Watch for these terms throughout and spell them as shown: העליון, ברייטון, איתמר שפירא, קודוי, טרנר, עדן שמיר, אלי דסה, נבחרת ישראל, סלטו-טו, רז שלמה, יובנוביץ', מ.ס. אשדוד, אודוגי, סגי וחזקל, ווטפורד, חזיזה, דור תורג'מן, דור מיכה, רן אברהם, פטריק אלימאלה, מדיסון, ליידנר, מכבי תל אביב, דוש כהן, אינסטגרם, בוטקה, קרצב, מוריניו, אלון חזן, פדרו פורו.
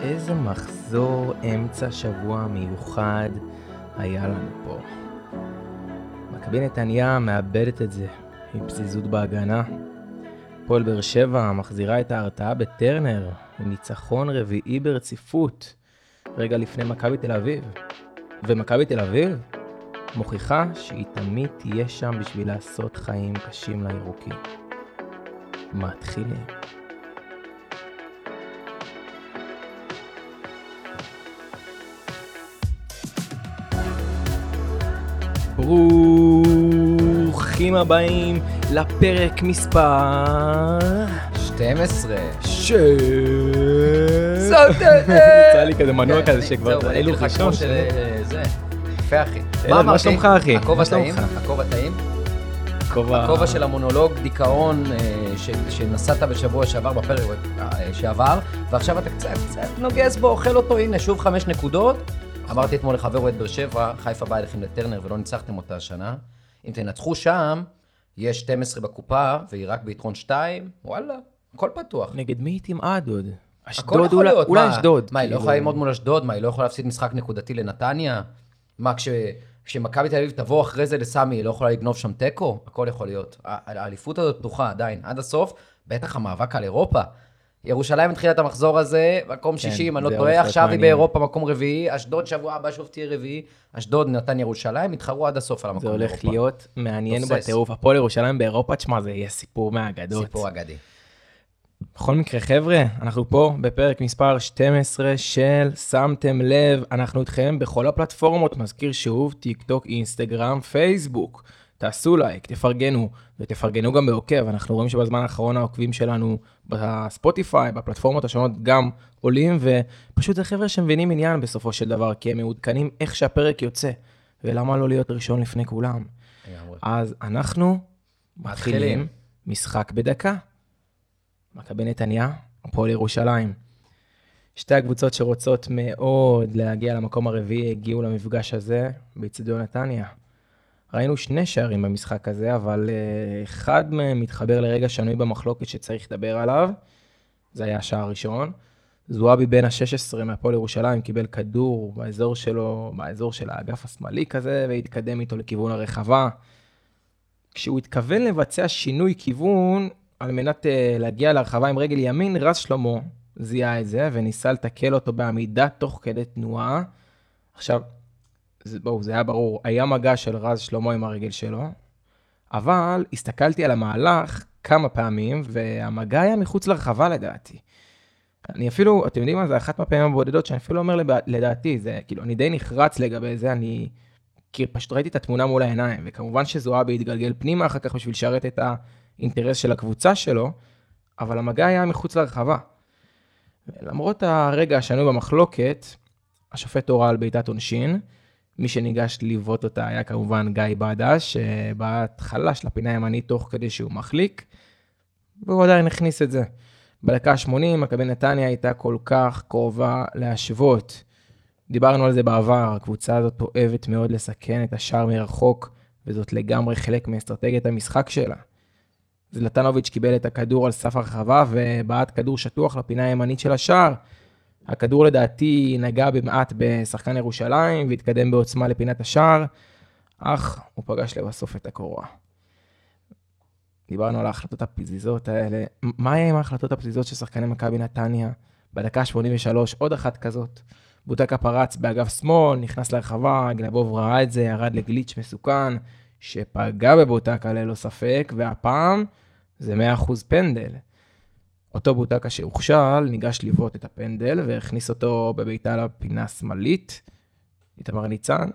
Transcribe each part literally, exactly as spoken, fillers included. איזה מחזור אמצע שבוע מיוחד היה לנו פה. מכבי נתניה מאבדת את זה עם פזיזות בהגנה. הפועל באר שבע מחזירה את ההרתעה בטרנר עם ניצחון רביעי ברציפות רגע לפני מכבי תל אביב. ומכבי תל אביב מוכיחה שהיא תמיד תהיה שם בשביל לעשות חיים קשים לירוקים. מתחילים. ברוכים הבאים לפרק מספר שתים עשרה של סלטו-טו. יצא לי כזה מנוע כזה שכבר תעלו חשום של זה. יפה אחי. אלן, מה שלומך אחי? הכובע טעים? הכובע טעים? הכובע של המונולוג דיכאון שנסעת בשבוע שעבר בפרק שעבר, ועכשיו אתה קצת נוגס בו, אוכל אותו, הנה שוב חמש נקודות. אמרתי אתמול לחברו את באר שבע, חיפה באה אליכם לטרנר ולא ניצחתם אותה השנה. אם תנצחו שם, יש שתים עשרה בקופה והיא רק ביתרון שתיים, וואלה, הכל פתוח. נגד מי תמעד עוד? אשדוד, אולי אשדוד. מה, היא לא יכולה ללמוד מול אשדוד? מה, היא לא יכולה להפסיד משחק נקודתי לנתניה? מה, כשמכבי תל אביב תבוא אחרי זה לסמי, היא לא יכולה לגנוב שם טקו? הכל יכול להיות. האליפות הזאת פתוחה עדיין, עד הסוף, בטח המאבק על אירופה. ירושלים התחילה את המחזור הזה, מקום שישים, אני לא טועה, עכשיו היא באירופה, מקום רביעי, אשדוד שבוע הבא שוב תהיה רביעי, אשדוד נתן ירושלים, התחרו עד הסוף על המקום באירופה. זה הולך להיות מעניין בטירוף, הפועל ירושלים באירופה, תשמע, זה יהיה סיפור מהאגדות. סיפור אגדי. בכל מקרה, חבר'ה, אנחנו פה בפרק מספר שתים עשרה של שמתם לב, אנחנו אתכם בכל הפלטפורמות, מזכיר שוב, טיק טוק, אינסטגרם, פייסבוק, תעשו לייק, תפרגנו, ותפרגנו גם בעוקב. אנחנו רואים שבזמן האחרון העוקבים שלנו בספוטיפיי, בפלטפורמות השונות גם עולים, ופשוט זה חבר'ה שמבינים עניין בסופו של דבר, כי הם מעודכנים איך שהפרק יוצא, ולמה לא להיות ראשון לפני כולם. אז אנחנו מתחילים משחק בדקה. מכבי נתניה, הפועל ירושלים. שתי הקבוצות שרוצות מאוד להגיע למקום הרביעי, הגיעו למפגש הזה באצטדיון נתניה. ראינו שני שערים במשחק הזה, אבל אחד מהם מתחבר לרגע שנוי במחלוקת שצריך לדבר עליו. זה היה השער הראשון. זועבי בן ה-שש עשרה מהפועל ירושלים קיבל כדור באזור שלו, באזור של האגף השמאלי כזה, והתקדם איתו לכיוון הרחבה. כשהוא התכוון לבצע שינוי כיוון, על מנת להגיע להרחבה עם רגל ימין, רז שלמה זיהה את זה, וניסה לתקל אותו בעמידה תוך כדי תנועה. עכשיו, בואו, זה היה ברור, היה מגע של רז שלמה עם הרגל שלו, אבל הסתכלתי על המהלך כמה פעמים, והמגע היה מחוץ לרחבה לדעתי. אני אפילו, אתם יודעים מה, זה אחת מהפעמים הבודדות, שאני אפילו אומר לדעתי, זה כאילו, אני די נחרץ לגבי זה, אני כי פשוט ראיתי את התמונה מול העיניים, וכמובן שזועבי התגלגל פנימה אחר כך בשביל לשרת את האינטרס של הקבוצה שלו, אבל המגע היה מחוץ לרחבה. למרות הרגע השנוי במחלוקת, השופט הורה על בעיטת עונשין, מי שניגש ללוות אותה היה כמובן גיא בדש, שבאת חלש לפינה ימנית תוך כדי שהוא מחליק, והוא עדיין הכניס את זה. בדקה ה-שמונים, מכבי נתניה הייתה כל כך קרובה להשוות. דיברנו על זה בעבר, הקבוצה הזאת אוהבת מאוד לסכן את השער מרחוק, וזאת לגמרי חלק מאסטרטגיית המשחק שלה. זלטנוביץ' קיבל את הכדור על סף הרחבה, ובעט כדור שטוח לפינה הימנית של השער. הכדור לדעתי נגע במעט בשחקן ירושלים, והתקדם בעוצמה לפינת השער, אך הוא פגש לבסוף את הקורה. דיברנו על ההחלטות הפזיזות האלה. מה היה עם ההחלטות הפזיזות של שחקני מכבי נתניה? בדקה שמונים ושלוש, עוד אחת כזאת. בוטקה פרץ באגף שמאל, נכנס לרחבה, גנבוב ראה את זה, ירד לגליץ' מסוכן, שפגע בבוטקה ללא ספק, והפעם זה מאה אחוז פנדל. אותו בוטקה שהוכשל, ניגש לבוט את הפנדל, והכניס אותו בביתה לפינה השמאלית. איתמר ניצן,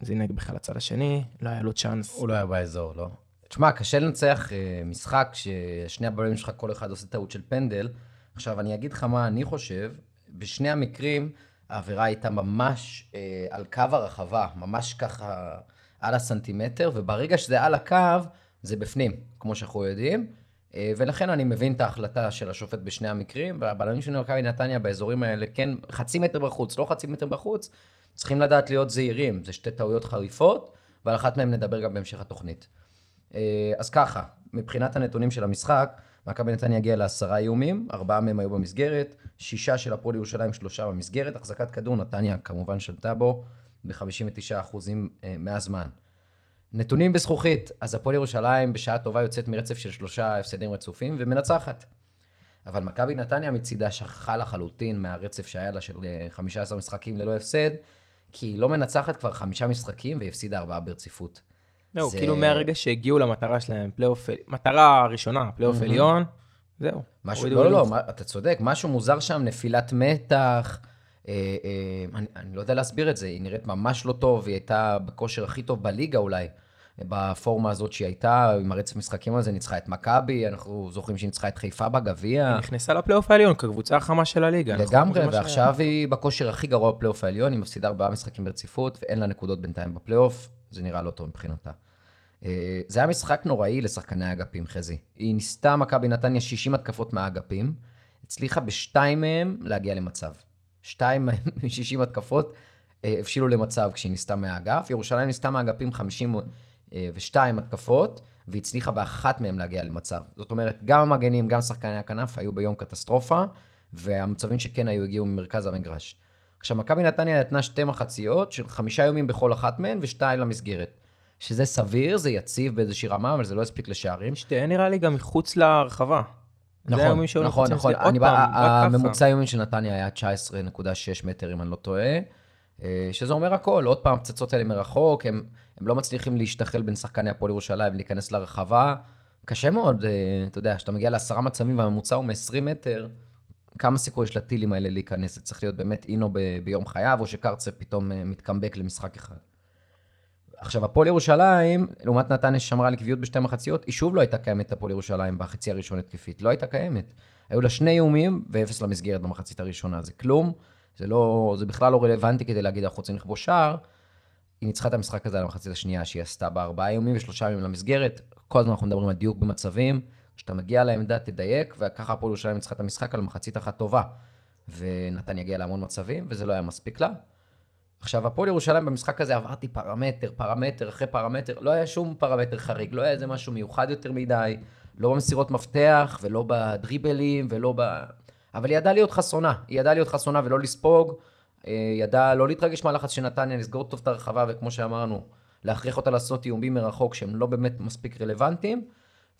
זינק בכלל הצד השני, לא היה לו צ'אנס. הוא לא היה באזור, לא. תשמע, קשה לנצח משחק ששני הבעלים שלך, כל אחד עושה טעות של פנדל. עכשיו, אני אגיד לך מה אני חושב, בשני המקרים, העבירה הייתה ממש אה, על קו הרחבה, ממש ככה על הסנטימטר, וברגע שזה על הקו, זה בפנים, כמו שאנחנו יודעים. ולכן אני מבין את ההחלטה של השופט בשני המקרים, והבלמים של מכבי נתניה באזורים האלה, כן, חצי מטר בחוץ, לא חצי מטר בחוץ, צריכים לדעת להיות זהירים, זה שתי טעויות חריפות, ועל אחת מהם נדבר גם בהמשך התוכנית. אז ככה, מבחינת הנתונים של המשחק, מכבי נתניה הגיעה לעשרה איומים, ארבעה מהם היו במסגרת, שישה של הפועל ירושלים, שלושה במסגרת, החזקת כדור נתניה כמובן שלטה בו ב-חמישים ותשעה אחוז מהזמן. נתונים בזכוכית, אז הפועל ירושלים בשעה טובה יוצאת מרצף של שלושה הפסדים רצופים ומנצחת. אבל מכבי נתניה מצידה שכחה לחלוטין מהרצף שהיה לה של חמישה עשר משחקים ללא הפסד, כי היא לא מנצחת כבר חמישה משחקים והפסידה ארבעה ברציפות. לא, זה... כאילו מהרגע שהגיעו למטרה שלהם, פלייאוף, מטרה ראשונה, פלייאוף עליון, זהו. משהו, לא, לא, לא, מה, אתה צודק, משהו מוזר שם, נפילת מתח, אה, אה, אני, אני לא יודע להסביר את זה, היא נראית ממש לא טוב, היא הייתה בכושר הכי טוב בליגה אולי, בפורמה הזאת שהיא הייתה, עם הרצף משחקים הזה, ניצחה את מכבי, אנחנו זוכרים שהיא ניצחה את חיפה בגביע. היא נכנסה לפלייאוף העליון, כקבוצה החמה של הליגה. לגמרי, ועכשיו היא בכושר הכי גרוע בפלייאוף העליון, היא מפסידה ארבעה משחקים ברציפות, ואין לה נקודות בינתיים בפלייאוף, זה נראה לא טוב מבחינתה. זה היה משחק נוראי לשחקני האגפים, חזי. היא ניסתה מכבי נתניה שישים התקפות מהאגפים, הצליחה בשתיים מהם להגיע למצב. שתיים מ-שישים התקפות הבשילו למצב כשהיא ניסתה מהאגף. ירושלים ניסתה מהאגפים חמישים ושתיים התקפות, והצליחה באחת מהם להגיע למצב. זאת אומרת, גם המגנים, גם שחקני הכנף היו ביום קטסטרופה, והמצבים שכן היו הגיעו ממרכז המגרש. עכשיו, מכבי נתניה נתנה שתי מחציות של חמישה יומים בכל אחת מהן, ושתיים למסגרת. שזה סביר, זה יציב באיזושהי רמה, אבל זה לא הספיק לשערים. שתיהן נראה לי גם מחוץ להרחבה. נכון, נכון, נכון. הממוצע יומים של נתניה היה תשע עשרה נקודה שש מטר, אם אני לא טועה. שזה אומר הכל, עוד פעם פצצות האלה מרחוק, הם, הם לא מצליחים להשתחל בין שחקני הפועל ירושלים, להיכנס לרחבה, קשה מאוד, אתה יודע, שאתה מגיע לעשרה מצבים והממוצע הוא מ-עשרים מטר, כמה סיכוי יש לטילים האלה להיכנס, זה צריך להיות באמת אינו ב- ביום חייו, או שקרצב פתאום מתקמבק למשחק אחד. עכשיו, הפועל ירושלים, לעומת נתניה שמרה על עקביות בשתי מחציות, היא שוב לא הייתה קיימת הפועל ירושלים בחצי הראשון התקפית, לא הייתה קיימת. היו לה שני איומים ואפס למסגרת במחצית הראשונה, זה כלום. זה, לא, זה בכלל לא רלוונטי כדי להגיד אנחנו רוצים לכבוש שער, היא ניצחה את המשחק הזה על המחצית השנייה שהיא עשתה בארבעה יומים ושלושה ימים למסגרת, כל הזמן אנחנו מדברים על דיוק במצבים, כשאתה מגיע לעמדה תדייק, וככה הפועל ירושלים ניצחה את המשחק על מחצית אחת טובה, ונתניה הגיעה להמון מצבים וזה לא היה מספיק לה. עכשיו הפועל ירושלים במשחק הזה עברתי פרמטר, פרמטר אחרי פרמטר, לא היה שום פרמטר חריג, לא היה איזה משהו מיוחד יותר מדי, לא במסירות מפתח ולא בדריבלים ולא ב... אבל היא ידעה להיות חסונה, היא ידעה להיות חסונה ולא לספוג, היא ידעה לא להתרגש מהלחץ שנתניה, לסגור טוב את הרחבה, וכמו שאמרנו, להכריח אותה לעשות איומים מרחוק שהם לא באמת מספיק רלוונטיים,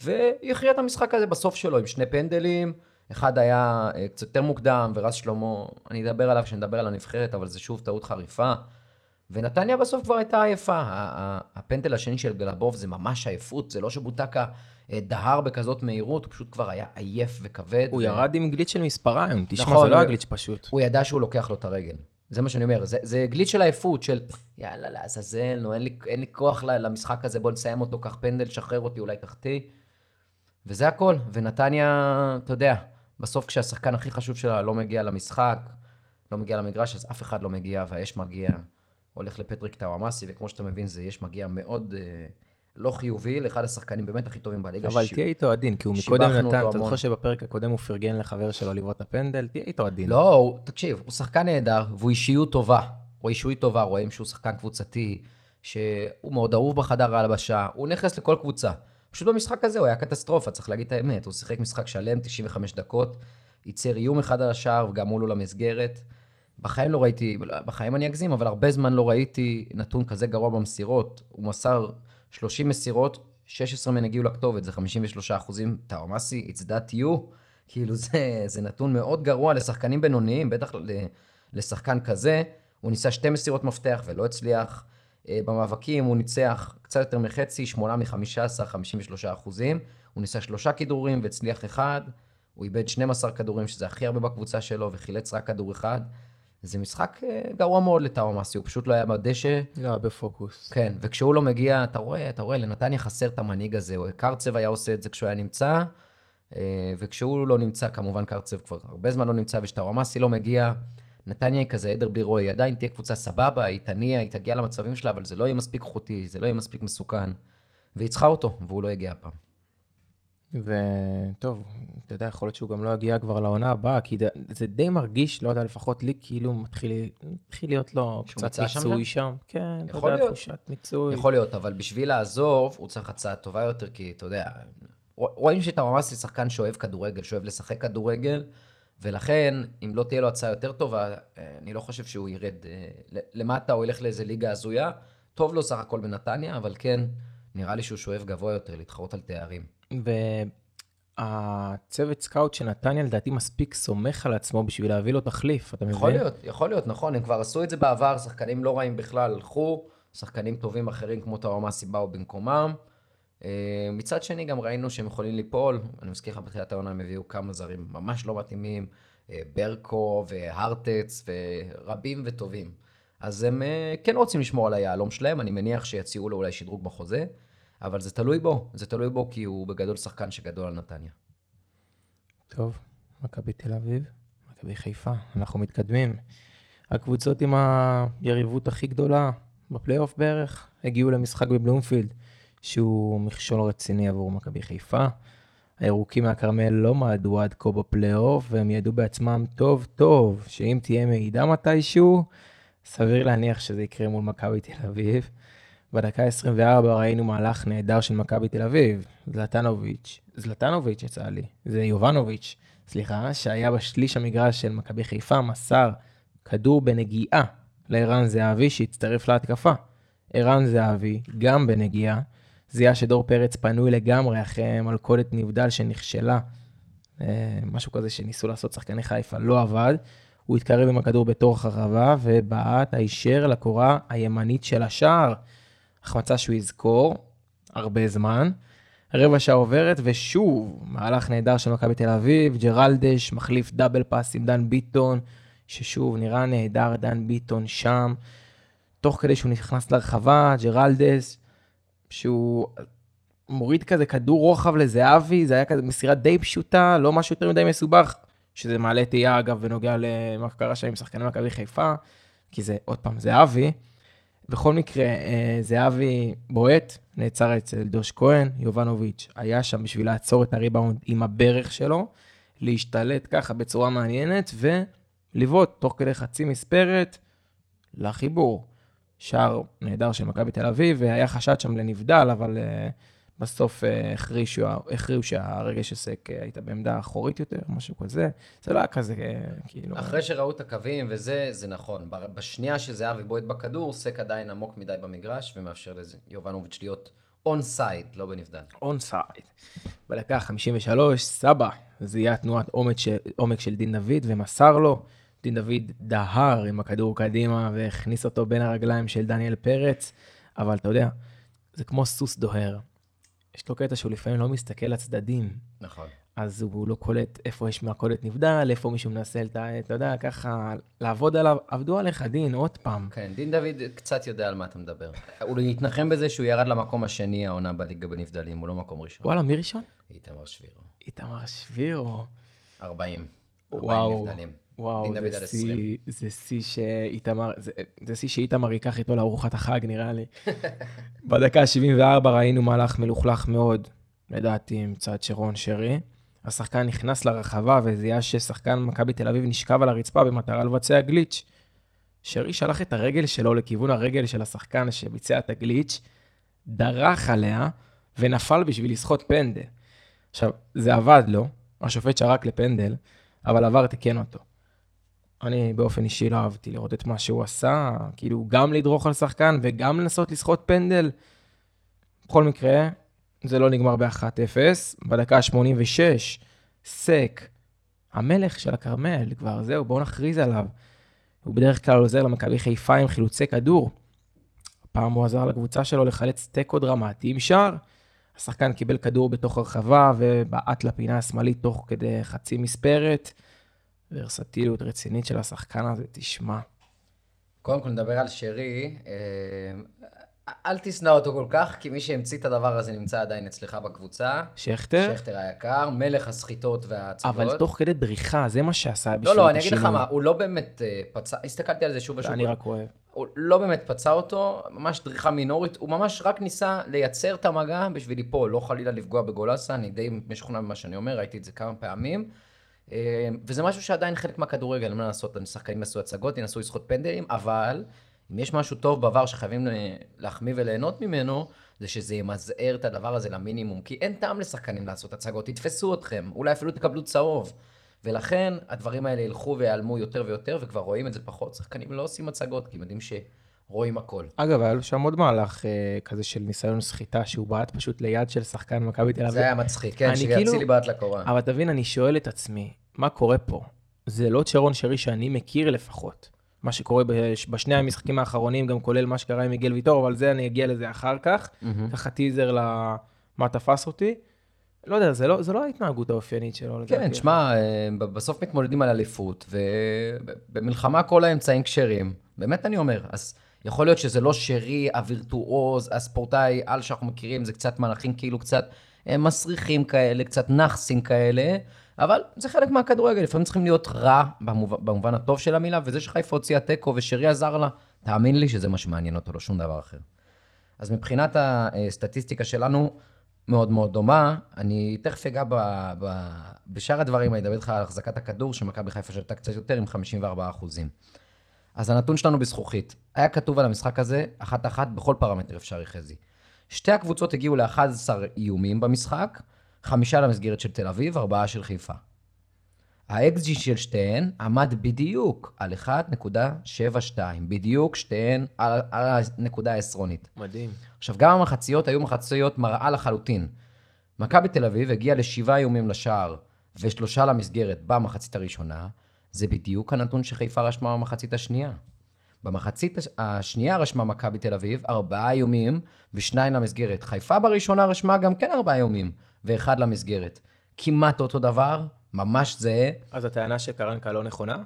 והיא הכריעה את המשחק הזה בסוף שלו עם שני פנדלים, אחד היה קצת יותר מוקדם, ורז שלמה, אני אדבר עליו כשנדבר על הנבחרת, אבל זה שוב טעות חריפה, ונתניה בסוף כבר הייתה עייפה, הפנדל השני של גנבוב זה ממש עייפות, זה לא שבוטקה דהר בכזאת מהירות, הוא פשוט כבר היה עייף וכבד. הוא ו... ירד עם גליץ' של מספריים, תשמע, נכון, זה לא הוא... הגליץ' פשוט. הוא ידע שהוא לוקח לו את הרגל, זה מה שאני אומר, זה, זה גליץ' של העייפות, של יאללה, לעזאזל, אין לי, אין לי כוח למשחק הזה, בוא נסיים אותו, קח פנדל, שחרר אותי, אולי תחתי, וזה הכל, ונתניה, אתה יודע, בסוף כשהשחקן הכי חשוב שלה לא מגיע למשחק, לא מגיע למגרש, אז אף אחד לא מגיע, והאש מגיע. הולך לפטריק טאוואמאסי, וכמו שאתה מבין, זה יש מגיע מאוד אה, לא חיובי, לאחד השחקנים באמת הכי טובים בליגה. אבל ש... תהיה איתו עדין, כי הוא מקודם נתן, אתה זוכר שבפרק הקודם הוא פרגן לחבר שלו לברות הפנדל, תהיה איתו עדין. לא, הוא, תקשיב, הוא שחקן נהדר, והוא אישיות טובה, הוא אישיות טובה, רואים שהוא שחקן קבוצתי, שהוא מאוד אהוב בחדר ההלבשה, הוא נכנס לכל קבוצה. פשוט במשחק הזה הוא היה קטסטרופה, צריך להגיד את האמת, הוא שיחק משחק שלם, תשעים וחמש דקות, ייצר איום אחד על השער, וגם מולו למסגרת. בחיים לא ראיתי, בחיים אני אגזים, אבל הרבה זמן לא ראיתי נתון כזה גרוע במסירות. הוא מסר שלושים מסירות, שש עשרה מן הגיעו לכתובת, זה חמישים ושלושה אחוזים, טאומאסי, הצדת יו, כאילו זה, זה נתון מאוד גרוע לשחקנים בינוניים, בטח לשחקן כזה. הוא ניסה שתי מסירות מפתח ולא הצליח. במאבקים הוא ניצח קצת יותר מחצי, שמונה מחמישה עשר, חמישים ושלושה אחוזים. הוא ניסה שלושה כדורים והצליח אחד. הוא איבד שנים עשר כדורים, שזה הכי הרבה בקבוצה שלו, וחילץ רק כדור אחד. זה משחק גרוע מאוד לטאומאסי, הוא פשוט לא היה בדשא. לא, בפוקוס. כן, וכשהוא לא מגיע, אתה רואה, אתה רואה, לנתניה חסר את המנהיג הזה, קרצב היה עושה את זה כשהוא היה נמצא, וכשהוא לא נמצא, כמובן קרצב כבר הרבה זמן לא נמצא, ושטאומאסי לא מגיע, נתניה היא כזה עדר בלי רוי, עדיין תהיה קבוצה סבבה, היא תניע, היא תגיע למצבים שלה, אבל זה לא יהיה מספיק חוטי, זה לא יהיה מספיק מסוכן, והיא צריכה אותו, והוא לא הגיע הפעם. וטוב, אתה יודע, יכול להיות שהוא גם לא הגיע כבר לעונה הבאה, כי זה די מרגיש, לא יודע, לפחות לי, כאילו מתחיל להיות לו קצת ניצוי שם. כן, יכול להיות. יכול להיות, אבל בשביל לעזוב, הוא צריך הצעה טובה יותר, כי אתה יודע, רואים שאתה ממש לשחקן שאוהב כדורגל, שאוהב לשחק כדורגל, ולכן, אם לא תהיה לו הצעה יותר טובה, אני לא חושב שהוא ירד למטה או ילך לאיזה ליגה הזויה. טוב לו סך הכל בנתניה, אבל כן, נראה לי שהוא שואף גבוה יותר להתחרות על תארים. והצוות סקאוט של נתניה, לדעתי, מספיק סומך על עצמו בשביל להביא לו תחליף, אתה מבין? יכול להיות, יכול להיות, נכון. הם כבר עשו את זה בעבר, שחקנים לא רעים בכלל הלכו, שחקנים טובים אחרים כמו תאומה סיבה או במקומם. מצד שני גם ראינו שהם יכולים ליפול, אני מזכיר לך בתחילת העונה הם הביאו כמה זרים ממש לא מתאימים, ברקו והרטץ ורבים וטובים, אז הם כן רוצים לשמור על היעלום שלהם, אני מניח שיציעו לו אולי שדרוג בחוזה, אבל זה תלוי בו, זה תלוי בו כי הוא בגדול שחקן שגדול על נתניה. טוב, מכבי תל אביב, מכבי חיפה, אנחנו מתקדמים, הקבוצות עם היריבות הכי גדולה בפלי אוף בערך הגיעו למשחק בבלומפילד, שהוא מכשול רציני עבור מכבי חיפה. הירוקים מהקרמל לא מעדו עד כה בפלי אוף, והם ידעו בעצמם טוב טוב, שאם תהיה מעידה מתישהו, סביר להניח שזה יקרה מול מכבי תל אביב. בדקה עשרים וארבע ראינו מהלך נהדר של מכבי תל אביב, זלטנוביץ', זלטנוביץ' יצא לי, זה יובנוביץ', סליחה, שהיה בשליש המגרש של מכבי חיפה, מסר כדור בנגיעה לאירן זהבי שהצטרף להתקפה. אירן זהבי גם בנגיעה, זיהה שדור פרץ פנוי לגמרי אחרי מלכודת נבדל שנכשלה, משהו כזה שניסו לעשות שחקני חיפה, לא עבד, הוא התקרב עם הכדור בתור חרבה, ובעט הישר לקורה הימנית של השער, החמצה שהוא יזכור הרבה זמן, רבע שעה עוברת, ושוב, מהלך נהדר של מכבי תל אביב, ג'רלדש מחליף דאבל פאס עם דן ביטון, ששוב נראה נהדר דן ביטון שם, תוך כדי שהוא נכנס לרחבה, ג'רלדש, שהוא מוריד כזה כדור רוחב לזהבי, זה היה כזה מסירה די פשוטה, לא משהו יותר מדי מסובך, שזה מעלה תהיה אגב ונוגע למחקרה שהם שחקנים מכבי חיפה, כי זה עוד פעם זהבי, בכל מקרה זהבי בועט, נעצר אצל דוש כהן, יובנוביץ' היה שם בשביל לעצור את הריבאונד עם הברך שלו, להשתלט ככה בצורה מעניינת, ולבעוט תוך כדי חצי מספרת לחיבור. שער נהדר של מכבי תל אביב, והיה חשד שם לנבדל, אבל uh, בסוף uh, הכרישו, הכריעו שהרגש עסק uh, הייתה בעמדה האחורית יותר, משהו כזה, זה לא היה כזה uh, כאילו... אחרי שראו את הקווים וזה, זה נכון, בשנייה שזה אבי בועט בכדור, סק עדיין עמוק מדי במגרש, ומאפשר לזה יובנוביץ' להיות אונסייד, לא בנבדל. אונסייד. בדקה חמישים ושלוש, סבא, זה יהיה תנועת עומק של, עומק של דין דוד, ומסר לו, דין דוד דהר עם הכדור קדימה והכניס אותו בין הרגליים של דניאל פרץ, אבל אתה יודע, זה כמו סוס דוהר. יש לו קטע שהוא לפעמים לא מסתכל לצדדים. נכון. אז הוא לא קולט איפה יש מרקודת נבדל, איפה מישהו מנסה, אתה יודע, ככה לעבוד עליו, עבדו עליך דין, עוד פעם. כן, דין דוד קצת יודע על מה אתה מדבר. הוא יתנחם בזה שהוא ירד למקום השני העונה בליגה בנבדלים, הוא לא מקום ראשון. וואלה, מי ראשון? איתמר שפירא. איתמר שפירא. ארבעים. וואו. נבדלים. וואו, זה סי שאיתמר, זה סי שאיתמר ייקח איתו לארוחת החג, נראה לי. בדקה שבעים וארבע ראינו מהלך מלוכלך מאוד, לדעתי עם צד שרון שרי. השחקן נכנס לרחבה וזיהה ששחקן מכבי תל אביב נשכב על הרצפה במטרה לבצע גליץ'. שרי שלח את הרגל שלו לכיוון הרגל של השחקן שביצע את הגליץ', דרך עליה ונפל בשביל לסחוט פנדל. עכשיו, זה עבד לו, השופט שרק לפנדל, אבל עבר תיקן אותו. אני באופן אישי לא אהבתי לראות את מה שהוא עשה, כאילו גם לדרוך על שחקן וגם לנסות לסחוט פנדל. בכל מקרה, זה לא נגמר ב-אחת אפס, בדקה ה-שמונים ושש, סק, המלך של הקרמל, כבר זהו, בואו נכריז עליו. הוא בדרך כלל עוזר למכבי חיפה עם חילוצי כדור. הפעם הוא עזר לקבוצה שלו לחלץ טקו דרמטי עם שער. השחקן קיבל כדור בתוך הרחבה ובעט לפינה השמאלית תוך כדי חצי מספרת. ורסטיליות רצינית של השחקן הזה, תשמע. קודם כל נדבר על שרי, אל תסנע אותו כל כך, כי מי שהמציא את הדבר הזה נמצא עדיין אצלך בקבוצה. שכתר? שכתר היקר, מלך הסחיטות וההצגות. אבל תוך כדי דריכה, זה מה שעשה בשביל... לא, לא, אני אגיד לך מה, הוא לא באמת פצע, הסתכלתי על זה שוב ושוב. אני רק אוהב. הוא לא באמת פצע אותו, ממש דריכה מינורית, הוא ממש רק ניסה לייצר את המגע בשביל ליפול, לא חלילה לפגוע בגולסה, אני די משוכנע במה שאני אומר, ראיתי את זה כמה פעמים. וזה משהו שעדיין חלק מהכדורגל, הם לא נעשו, שחקנים עשו הצגות, נעשו לסחוט פנדלים, אבל אם יש משהו טוב בעבר שחייבים להחמיא וליהנות ממנו, זה שזה ימזער את הדבר הזה למינימום, כי אין טעם לשחקנים לעשות הצגות, תתפסו אתכם, אולי אפילו תקבלו צהוב. ולכן הדברים האלה ילכו ויעלמו יותר ויותר, וכבר רואים את זה פחות. שחקנים לא עושים הצגות, כי הם יודעים שרואים הכל. אגב, היה שם עוד מהלך כזה של ניסיון סחיטה, שהוא בעט פשוט ליד של שחקן מכבי תל אביב. זה היה מצחיק, כן, שיצא לי בעט לקורה. אבל תבין, אני שואל את עצמי, מה קורה פה? זה לא שרון שרי שאני מכיר לפחות. מה שקורה בשני המשחקים האחרונים, גם כולל מה שקרה עם מיגל ויתור, אבל זה אני אגיע לזה אחר כך. ככה טיזר למה תפס אותי. לא יודע, זה לא, זה לא ההתנהגות האופיינית שלו. כן, שמה, בסוף מתמודדים על אליפות, ובמלחמה כל האמצעים כשרים. באמת אני אומר, אז יכול להיות שזה לא שרי, הווירטואוז, הספורטאי, על שאנחנו מכירים, זה קצת מנחים, כאילו קצת מסריחים כאלה, קצת נחסים כאלה, אבל זה חלק מהכדורגל, לפעמים צריכים להיות רע במובן הטוב של המילה, וזה שחיפה הוציאה טקו ושרי עזר לה, תאמין לי שזה מה שמעניין אותו, לא שום דבר אחר. אז מבחינת הסטטיסטיקה שלנו, מאוד מאוד דומה, אני תכף אגע ב, ב, בשאר הדברים, אני אדבר לך על החזקת הכדור, שמכבי חיפה שלטה קצת יותר עם חמישים וארבעה אחוזים. אז הנתון שלנו בזכוכית, היה כתוב על המשחק הזה, אחת אחת בכל פרמטר אפשרי חזי. שתי הקבוצות הגיעו ל-אחד עשר איומים במשחק, חמישה למסגרת של תל אביב, ארבעה של חיפה. ה-אקס ג'י של שתיהן עמד בדיוק על אחת נקודה שבע שתיים, בדיוק שתיהן על, על הנקודה העשרונית. מדהים. עכשיו, גם המחציות היו מחציות מראה לחלוטין. מכבי תל אביב הגיעה לשבעה איומים לשער ושלושה למסגרת במחצית הראשונה, זה בדיוק הנתון שחיפה רשמה במחצית השנייה. במחצית השנייה רשמה מכבי תל אביב ארבעה איומים ושניים למסגרת. חיפה בראשונה רשמה גם כן ארבעה איומים ואחד למסגרת. כמעט אותו דבר, ממש זה. אז הטענה שקרנקה לא נכונה?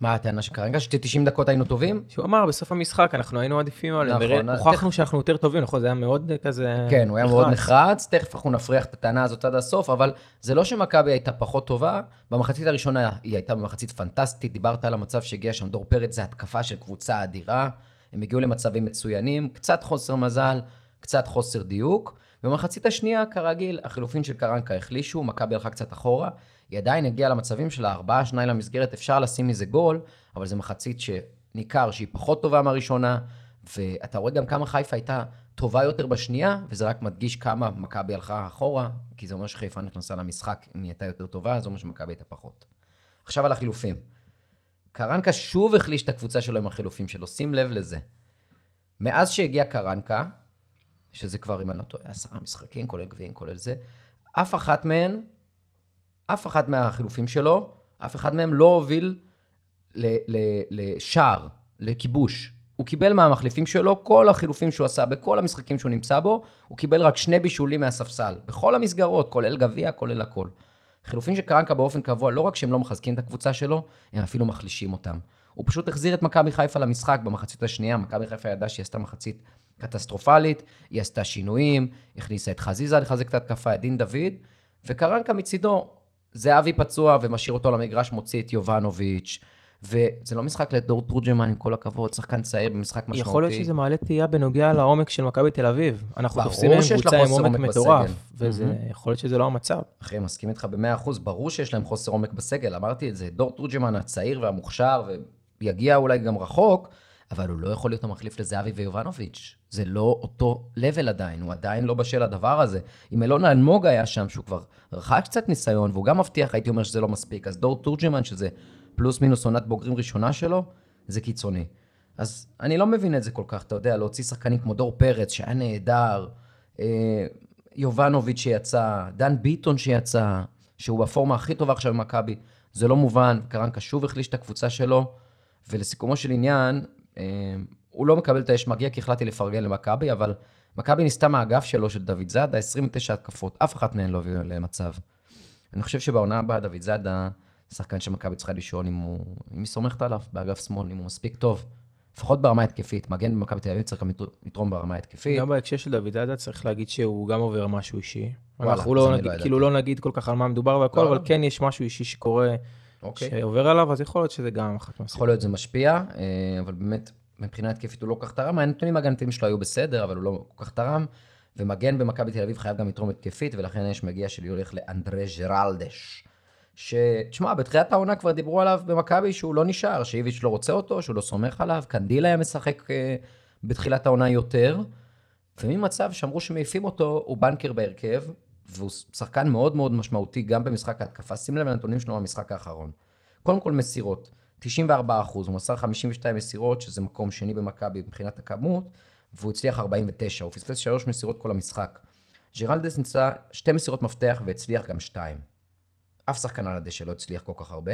מה הטענה שקרנקה? שתי תשעים דקות היינו טובים? שהוא אמר, בסוף המשחק אנחנו היינו עדיפים עליהם. הוכחנו שאנחנו יותר טובים, נכון? זה היה מאוד כזה... כן, הוא היה מאוד נחרץ, תכף אנחנו נפריח את הטענה הזאת עד הסוף, אבל זה לא שמכבי הייתה פחות טובה. במחצית הראשונה היא הייתה במחצית פנטסטית, דיברת על המצב שהגיע שם דור פרץ, זה התקפה של קבוצה אדירה, הם הגיעו למצבים מצוינים, קצת חוסר מזל, קצת חוסר דיוק. במחצית השנייה, כרגיל, החילופין של קרנקה החלישו, מכבי הלכה קצת אחורה, היא עדיין הגיעה למצבים של הארבעה, שניים למסגרת, אפשר לשים מזה גול, אבל זה מחצית שניכר שהיא פחות טובה מהראשונה, ואתה רואה גם כמה חיפה הייתה טובה יותר בשנייה, וזה רק מדגיש כמה מכבי הלכה אחורה, כי זה אומר שחיפה נכנסה למשחק, אם היא הייתה יותר טובה, זה אומר שמכבי הייתה פחות. עכשיו על החילופים. קרנקה שוב החליש את הקבוצה שלו עם החילופים שלו, שים לב לזה. מאז שהגיע קרנקה, שזה כבר, אם אני לא טועה, עשרה משחקים, כולל גביעים, כולל זה, אף אחת מהן, אף אחת מהחילופים שלו, אף אחד מהם לא הוביל לשער, לכיבוש. הוא קיבל מהמחליפים שלו, כל החילופים שהוא עשה, בכל המשחקים שהוא נמצא בו, הוא קיבל רק שני בישולים מהספסל, בכל המסגרות, כולל גביע, כולל הכל. החילופים שקרנקה באופן קבוע, לא רק שהם לא מחזקים את הקבוצה שלו, הם אפילו מחלישים אותם. הוא פשוט החזיר את מכבי חיפה למשחק במחצית השנייה, מכבי חיפה ידעה שהיא עשתה מחצית קטסטרופלית, היא עשתה שינויים, הכניסה את חזיזה לחזק את התקפה, את דין דוד, וקרנקה מצידו, זהבי פצוע ומשאיר אותו למגרש, מוציא את יובנוביץ', וזה לא משחק לדור תורג'מן עם כל הכבוד, שחקן צעיר במשחק משמעותי. יכול להיות שזה מעלה תהיה בנוגע לעומק של מכבי תל אביב. אנחנו תופסים להם קבוצה עם עומק מטורף, וזה יכול להיות שזה לא המצב. אחי, מסכים איתך ב-מאה אחוז, ברור שיש להם חוסר עומק בסגל, אמרתי את זה, דור תורג'מן הצעיר והמוכשר, ויגיע אולי גם רחוק, אבל הוא לא יכול להיות המחליף לזהבי ויובנוביץ'. זה לא אותו לבל עדיין, הוא עדיין לא בשל הדבר הזה. אם אלון אלמוג היה שם, שהוא כבר רחק קצת ניסיון, והוא גם מבטיח, הייתי אומר שזה לא מספיק. אז דור תורג'מן, שזה פלוס מינוס עונת בוגרים ראשונה שלו, זה קיצוני. אז אני לא מבין את זה כל כך, אתה יודע, להוציא שחקנים כמו דור פרץ, שהיה נהדר, יובנוביץ' שיצא, דן ביטון שיצא, שהוא בפורמה הכי טובה עכשיו במכבי, זה לא מובן, קרנקה שוב החליש את הקבוצה שלו, ולסיכומו של עניין, הוא לא מקבל את האש מגיע, כי החלטתי לפרגן למכבי, אבל מכבי ניסתה מהאגף שלו, של דוד זאדה, עשרים ותשע התקפות, אף אחת מהן לא הביאה למצב. אני חושב שבעונה הבאה, דוד זאדה, שחקן שמכבי צריכה לשאול אם היא סומכת עליו, באגף שמאל, אם הוא מספיק טוב, לפחות ברמה התקפית, מגן במכבי תל אביב צריך גם לתרום ברמה התקפית. גם בהקשר של דוד זאדה צריך להגיד שהוא גם עובר משהו אישי. אנחנו לא נגיד כל כך על מה מדובר והכל, אבל כן יש משהו אישי שקורה שעובר עליו, אז יכול להיות שזה גם אחת מהסיבות. יכול להיות זה משפיע, אבל באמת מבחינה התקפית הוא לא כל כך תרם, הנתונים הגנתיים שלו היו בסדר, אבל הוא לא כל כך תרם, ומגן במכבי תל אביב חייב גם לתרום התקפית, ולכן יש מגיע שלי הולך לאנדרי ג'רלדש, שתשמע, בתחילת העונה כבר דיברו עליו במכבי שהוא לא נשאר, שאיביץ' לא רוצה אותו, שהוא לא סומך עליו, קנדילה היה משחק בתחילת העונה יותר, וממצב שאמרו שמעיפים אותו, הוא בנקר בהרכב, והוא שחקן מאוד מאוד משמעותי גם במשחק ההתקפה, שים לב לנתונים שלו במשחק האחרון. קודם כל מסירות, תשעים וארבעה אחוז, הוא מסר חמישים ושתיים מסירות, שזה מקום שני במכבי מבחינת הכמות, והוא הצליח ארבעים ותשע, הוא פספס שלוש מסירות כל המשחק. ג'רלדש ניסה שתי מסירות מפתח והצליח גם שתיים. אף שחקן על הדשא לא הצליח כל כך הרבה.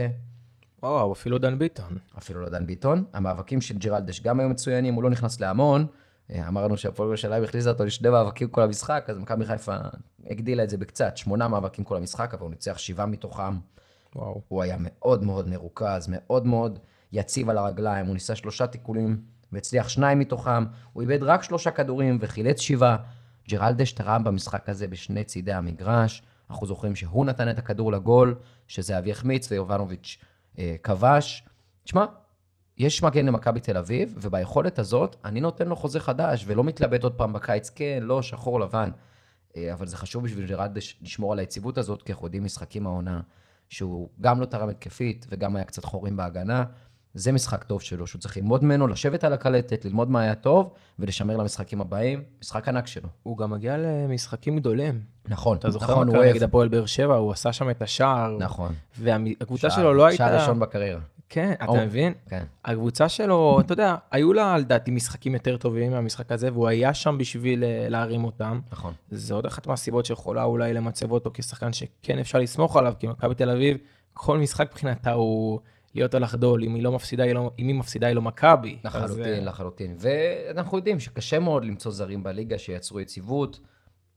וואו, אפילו דן ביטון. אפילו לא דן ביטון. המאבקים של ג'רלדש גם היו מצוינים, הוא לא נכנס להמון. אמרנו שהפועל ירושלים הכניסה אותו לשני מאבקים כל המשחק, אז מכבי חיפה הגדילה את זה בקצת, שמונה מאבקים כל המשחק, אבל הוא ניצח שבעה מתוכם. וואו. הוא היה מאוד מאוד מרוכז, מאוד מאוד יציב על הרגליים, הוא ניסה שלושה תיקולים והצליח שניים מתוכם, הוא איבד רק שלושה כדורים וחילץ שבעה. ג'רלדש תרם במשחק הזה בשני צידי המגרש, אנחנו זוכרים שהוא נתן את הכדור לגול, שזה אבי החמיץ ויובנוביץ' אה, כבש. תשמע, יש מגן למכבי בתל אביב, וביכולת הזאת אני נותן לו חוזה חדש, ולא מתלבט עוד פעם בקיץ, כן, לא, שחור לבן. אה, אבל זה חשוב בשביל ג'רלדש לשמור על היציבות הזאת, כי אנחנו יודעים משחקים העונה, שהוא גם לא תרם התקפית, וגם היה קצת חורים בהגנה. זה משחק טוב שלו, שהוא צריך ללמוד ממנו, לשבת על הקלטת, ללמוד מה היה טוב, ולשמר למשחקים הבאים, משחק ענק שלו. הוא גם מגיע למשחקים גדולים. נכון, אתה זוכר, נכון, הוא אוהב. נגד הפועל באר שבע, הוא עשה שם את השער. נכון. והקבוצה שער, שלו לא הייתה... שער ראשון בקריירה. כן, אתה או, מבין? כן. הקבוצה שלו, אתה יודע, היו לה, לדעתי, משחקים יותר טובים מהמשחק הזה, והוא היה שם בשביל להרים אותם. נכון. זו עוד אחת מהסיבות שיכולה אולי למצב אותו כשחקן שכן אפשר לסמוך עליו, כי מכבי תל אביב, כל משחק מבחינתה הוא... להיות הלך דול, אם היא לא מפסידה, היא לא, אם היא מפסידה, היא לא מכבי. לחלוטין, אז... לחלוטין. ואנחנו יודעים שקשה מאוד למצוא זרים בליגה שיצרו יציבות.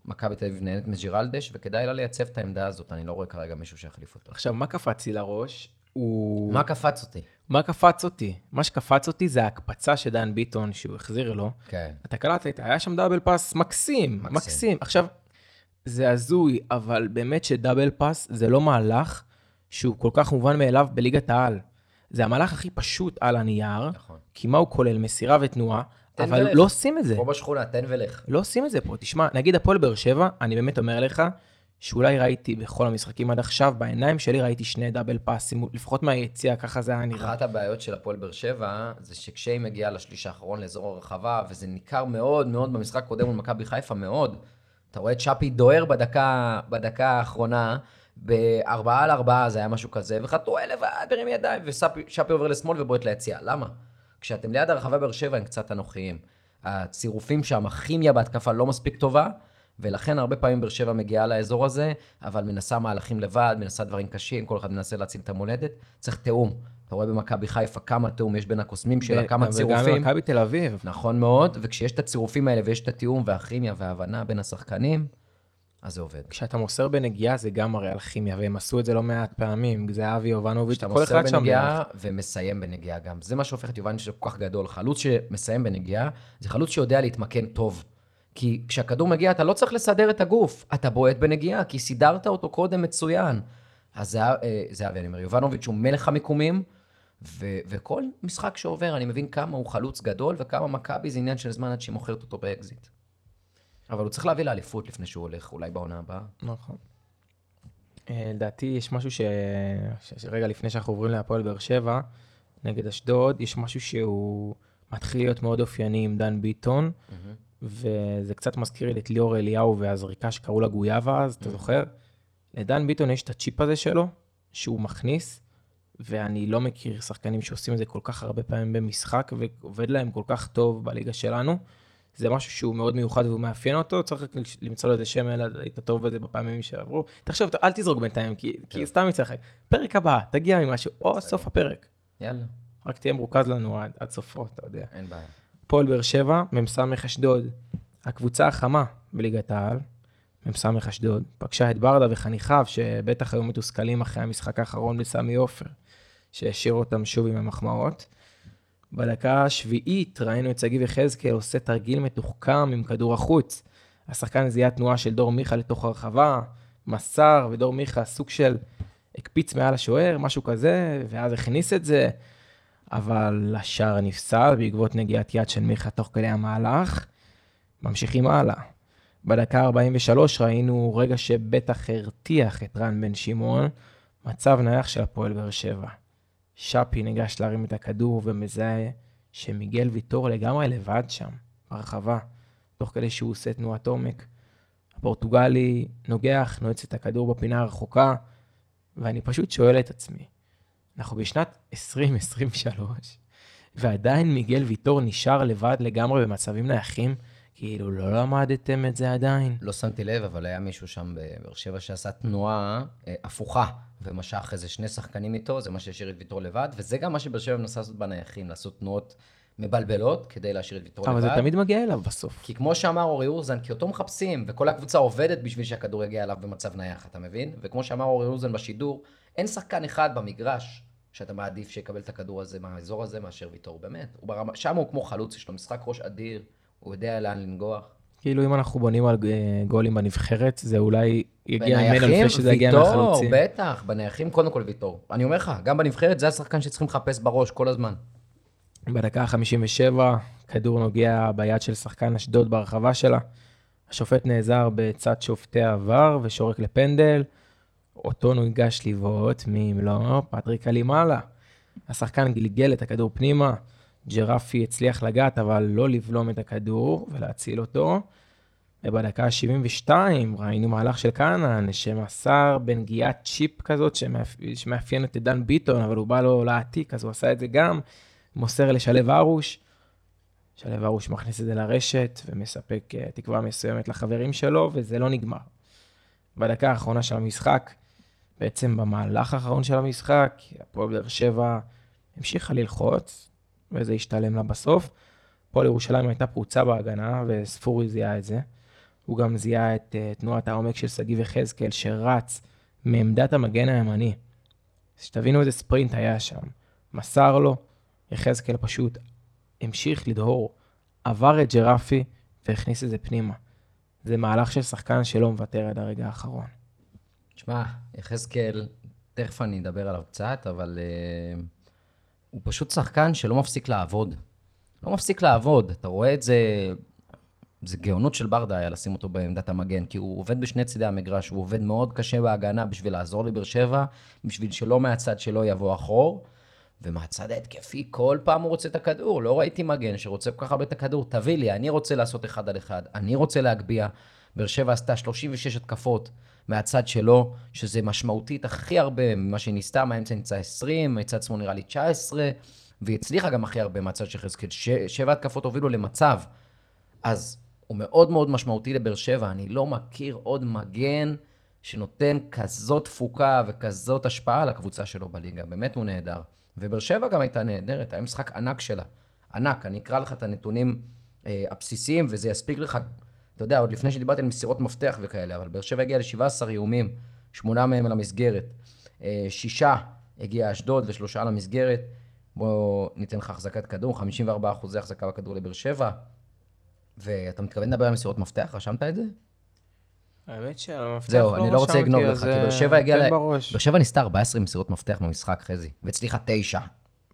מכבי תל אביב נהנית מג'רלדש, וכדאי לה לייצב את העמדה הזאת. אני לא רואה כרגע מישהו שיחליף אותו. עכשיו, מה קפצתי לראש? הוא... מה קפץ אותי? מה קפץ אותי? מה שקפץ אותי זה ההקפצה שדן ביטון, שהוא החזיר לו. כן. אתה קלט, היה שם דאבל פאס מקסים, מקסים. מקסים. עכשיו, זה הזוי, אבל באמת שדאבל פאס זה לא מהלך שהוא כל כך מובן מאליו בליגת העל. זה המהלך הכי פשוט על הנייר, נכון. כי מה הוא כולל? מסירה ותנועה, אבל ולך. לא עושים את זה. פה בשכונה, תן ולך. לא עושים את זה פה, תשמע, נגיד הפועל באר שבע, אני באמת אומר לך, שאולי ראיתי בכל המשחקים עד עכשיו, בעיניים שלי ראיתי שני דאבל פאסים, לפחות מהיציאה, ככה זה היה נראה. אחת הבעיות של הפועל באר שבע, זה שכשהיא מגיעה לשליש האחרון לאזור הרחבה, וזה ניכר מאוד מאוד במשחק קודם במכבי חיפה מאוד, אתה רואה את שפי דוהר בדקה, בדקה האחרונה, בארבעה על ארבעה זה היה משהו כזה, וחתו אלף אדרים ידיים, ושפי עובר לשמאל ובועט ליציאה. למה? כשאתם ליד הרחבה באר שבע הם קצת אנוכיים. הצירופים שם, הכימיה בהתקפה לא מספיק טובה, ולכן הרבה פעמים באר שבע מגיעה לאזור הזה, אבל מנסה מהלכים לבד, מנסה דברים קשים, כל אחד מנסה להציל את המולדת. צריך תאום. אתה רואה במכבי חיפה כמה תאום יש בין הקוסמים שלה, כמה צירופים. וגם במכבי תל אביב. נכון מאוד, וכשיש את הצירופים האלה ויש את התאום והכימיה וההבנה בין השחקנים, אז זה עובד. כשאתה מוסר בנגיעה, זה גם הרי על כימיה, והם עשו את זה לא מעט פעמים, זה אבי, יובנוביץ', כל אחד שם בנגיעה. ומסיים בנגיעה גם. זה מה שהופך את יובנוביץ' כל כך גדול. חלוץ שמסיים בנגיעה, זה חלוץ שיודע להתמקן טוב. כי כשהכדור מגיע, אתה לא צריך לסדר את הגוף, אתה בועט בנגיעה, כי סידרת אותו קודם מצוין. אז זה, זה אבי, אני אומר, יובנוביץ' הוא מלך המיקומים, ו- וכל משחק שעובר, אני מבין כמה הוא חלוץ גדול, וכמה מכבי זה עניין של זמן עד שהיא מוכרת אותו באקזיט. אבל הוא צריך להביא לאליפות לפני שהוא הולך, אולי בעונה הבאה. נכון. לדעתי יש משהו ש... רגע לפני שאנחנו עוברים להפועל באר שבע, נגד אשדוד, יש משהו שהוא מתחיל להיות מאוד אופייני עם דן ביטון, וזה קצת מזכיר לי את ליאור אליהו והזריקה שקראו לה גויאבה, אז אתה זוכר? לדן ביטון יש את הצ'יפ הזה שלו, שהוא מכניס, ואני לא מכיר שחקנים שעושים את זה כל כך הרבה פעמים במשחק, ועובד להם כל כך טוב בליגה שלנו, זה משהו שהוא מאוד מיוחד והוא מאפיין אותו, צריך למצוא לו איזה שם, אלא היית טוב בזה בפעמים שעברו. תחשוב, אל תזרוק בינתיים, כי, כי סתם יצא לך. פרק הבא, תגיע ממשהו, או סוף הפרק. יאללה. רק תהיה מרוכז לנו עד, עד סופו, אתה יודע. אין בעיה. פועל באר שבע, ממסמך אשדוד. הקבוצה החמה בליגת העל, ממסמך אשדוד. פגשה את ברדה וחניכיו, שבטח היו מתוסכלים אחרי המשחק האחרון בסמי עופר, שהשאיר אותם שוב עם המחמאות. בדקה השביעית ראינו את סגי וחזקל עושה תרגיל מתוחכם עם כדור החוץ. השחקן זיהה תנועה של דור מיכה לתוך הרחבה, מסר ודור מיכה סוג של הקפיץ מעל השוער, משהו כזה, ואז הכניס את זה. אבל השער נפסל בעקבות נגיעת יד של מיכה תוך כדי המהלך. ממשיכים הלאה. בדקה ארבעים ושלוש ראינו רגע שבטח הרתיח את רן בן שמעון, מצב נייח של הפועל באר שבע. שפי ניגש להרים את הכדור ומזהה שמיגל ויתור לגמרי לבד שם, ברחבה, תוך כדי שהוא עושה תנועת עומק. הפורטוגלי נוגח, נועץ את הכדור בפינה הרחוקה, ואני פשוט שואל את עצמי, אנחנו בשנת עשרים עשרים ושלוש, ועדיין מיגל ויתור נשאר לבד לגמרי במצבים נייחים, כאילו לא למדתם את זה עדיין. לא שמתי לב, אבל היה מישהו שם בבאר שבע שעשה תנועה אה, הפוכה, ומשך איזה שני שחקנים איתו, זה מה שהשאיר את ויתור לבד, וזה גם מה שבאר שבע מנסה לעשות בנייחים, לעשות תנועות מבלבלות כדי להשאיר את ויתור לבד. אבל זה תמיד מגיע אליו בסוף. כי כמו שאמר אורי אורזן, כי אותו מחפשים, וכל הקבוצה עובדת בשביל שהכדור יגיע אליו במצב נייח, אתה מבין? וכמו שאמר אורי אורזן בשידור, אין שחקן אחד במגרש שאתה מעדיף שיקבל את הכדור הזה מהאזור הזה מאשר ויתור, באמת. שם הוא כמו חלוץ, יש לו משחק ראש אדיר, הוא יודע לאן לנגוח. כאילו אם אנחנו בונים על גולים בנבחרת, זה אולי יגיע ממנו לפני שזה יגיע מהחלוצים. ויתור, בטח, בנייחים קודם כל ויתור. אני אומר לך, גם בנבחרת זה השחקן שצריכים לחפש בראש כל הזמן. בדקה ה-חמישים ושבע, כדור נוגע ביד של שחקן אשדוד ברחבה שלה. השופט נעזר בצד שופטי העבר ושורק לפנדל. אותו נוגש ליוות, מי אם לא, פטריק אלימאלה. השחקן גלגל את הכדור פנימה. ג'רפי הצליח לגעת, אבל לא לבלום את הכדור ולהציל אותו. ובדקה ה-שבעים ושתיים ראינו מהלך של קאנן, שמסר בנגיעת צ'יפ כזאת שמאפיינת את דן ביטון, אבל הוא בא לו להעתיק, אז הוא עשה את זה גם. מוסר לשלב ארוש. שלב ארוש מכניס את זה לרשת ומספק תקווה מסוימת לחברים שלו, וזה לא נגמר. בדקה האחרונה של המשחק, בעצם במהלך האחרון של המשחק, הפועל באר שבע המשיכה ללחוץ, וזה השתלם לה בסוף. הפועל ירושלים הייתה פרוצה בהגנה, וספורי זיהה את זה. הוא גם זיהה את uh, תנועת העומק של סגי וחזקל, שרץ מעמדת המגן הימני. שתבינו איזה ספרינט היה שם. מסר לו, יחזקל פשוט המשיך לדהור, עבר את ג'רפי והכניס את זה פנימה. זה מהלך של שחקן שלא מוותר עד הרגע האחרון. תשמע, יחזקל, תכף אני אדבר עליו קצת, אבל uh, הוא פשוט שחקן שלא מפסיק לעבוד. לא מפסיק לעבוד, אתה רואה את זה, זה גאונות של ברדה היה לשים אותו בעמדת המגן, כי הוא עובד בשני צידי המגרש, הוא עובד מאוד קשה בהגנה בשביל לעזור לבאר שבע, בשביל שלא מהצד שלו יבוא אחור, ומהצד ההתקפי כל פעם הוא רוצה את הכדור, לא ראיתי מגן שרוצה כל כך הרבה את הכדור, תביא לי, אני רוצה לעשות אחד על אחד, אני רוצה להגביע, באר שבע עשתה שלושים ושש התקפות מהצד שלו, שזה משמעותית הכי הרבה ממה שניסתה, מהאמצע ניצה עשרים, מצד שמאל נראה לי תשע עשרה, והצליחה גם הכי הרבה מהצד של חזקת, ש... שבע התקפות הובילו למצב, אז הוא מאוד מאוד משמעותי לבאר שבע, אני לא מכיר עוד מגן שנותן כזאת תפוקה וכזאת השפעה לקבוצה שלו בליגה, באמת הוא נהדר. ובאר שבע גם הייתה נהדרת, היה משחק ענק שלה, ענק, אני אקרא לך את הנתונים אה, הבסיסיים, וזה יספיק לך, אתה יודע, עוד לפני שדיברתי על מסירות מפתח וכאלה, אבל באר שבע הגיעה ל-שבעה עשר איומים, שמונה מהם למסגרת, אה, שישה הגיעה אשדוד ושלושה למסגרת, בוא ניתן לך החזקת כדור, חמישים וארבעה אחוזי החזקה בכדור לבאר שבע, ואתה מתכוון לדבר על מסירות מפתח, רשמת את זה? האמת שלא מפתח לא רשמתי, אז... זהו, אני לא רוצה לגנוב לך, כי באר שבע הגיע ל... באר שבע ניסתה ארבע עשרה מסירות מפתח במשחק חזי, והצליחה תשע.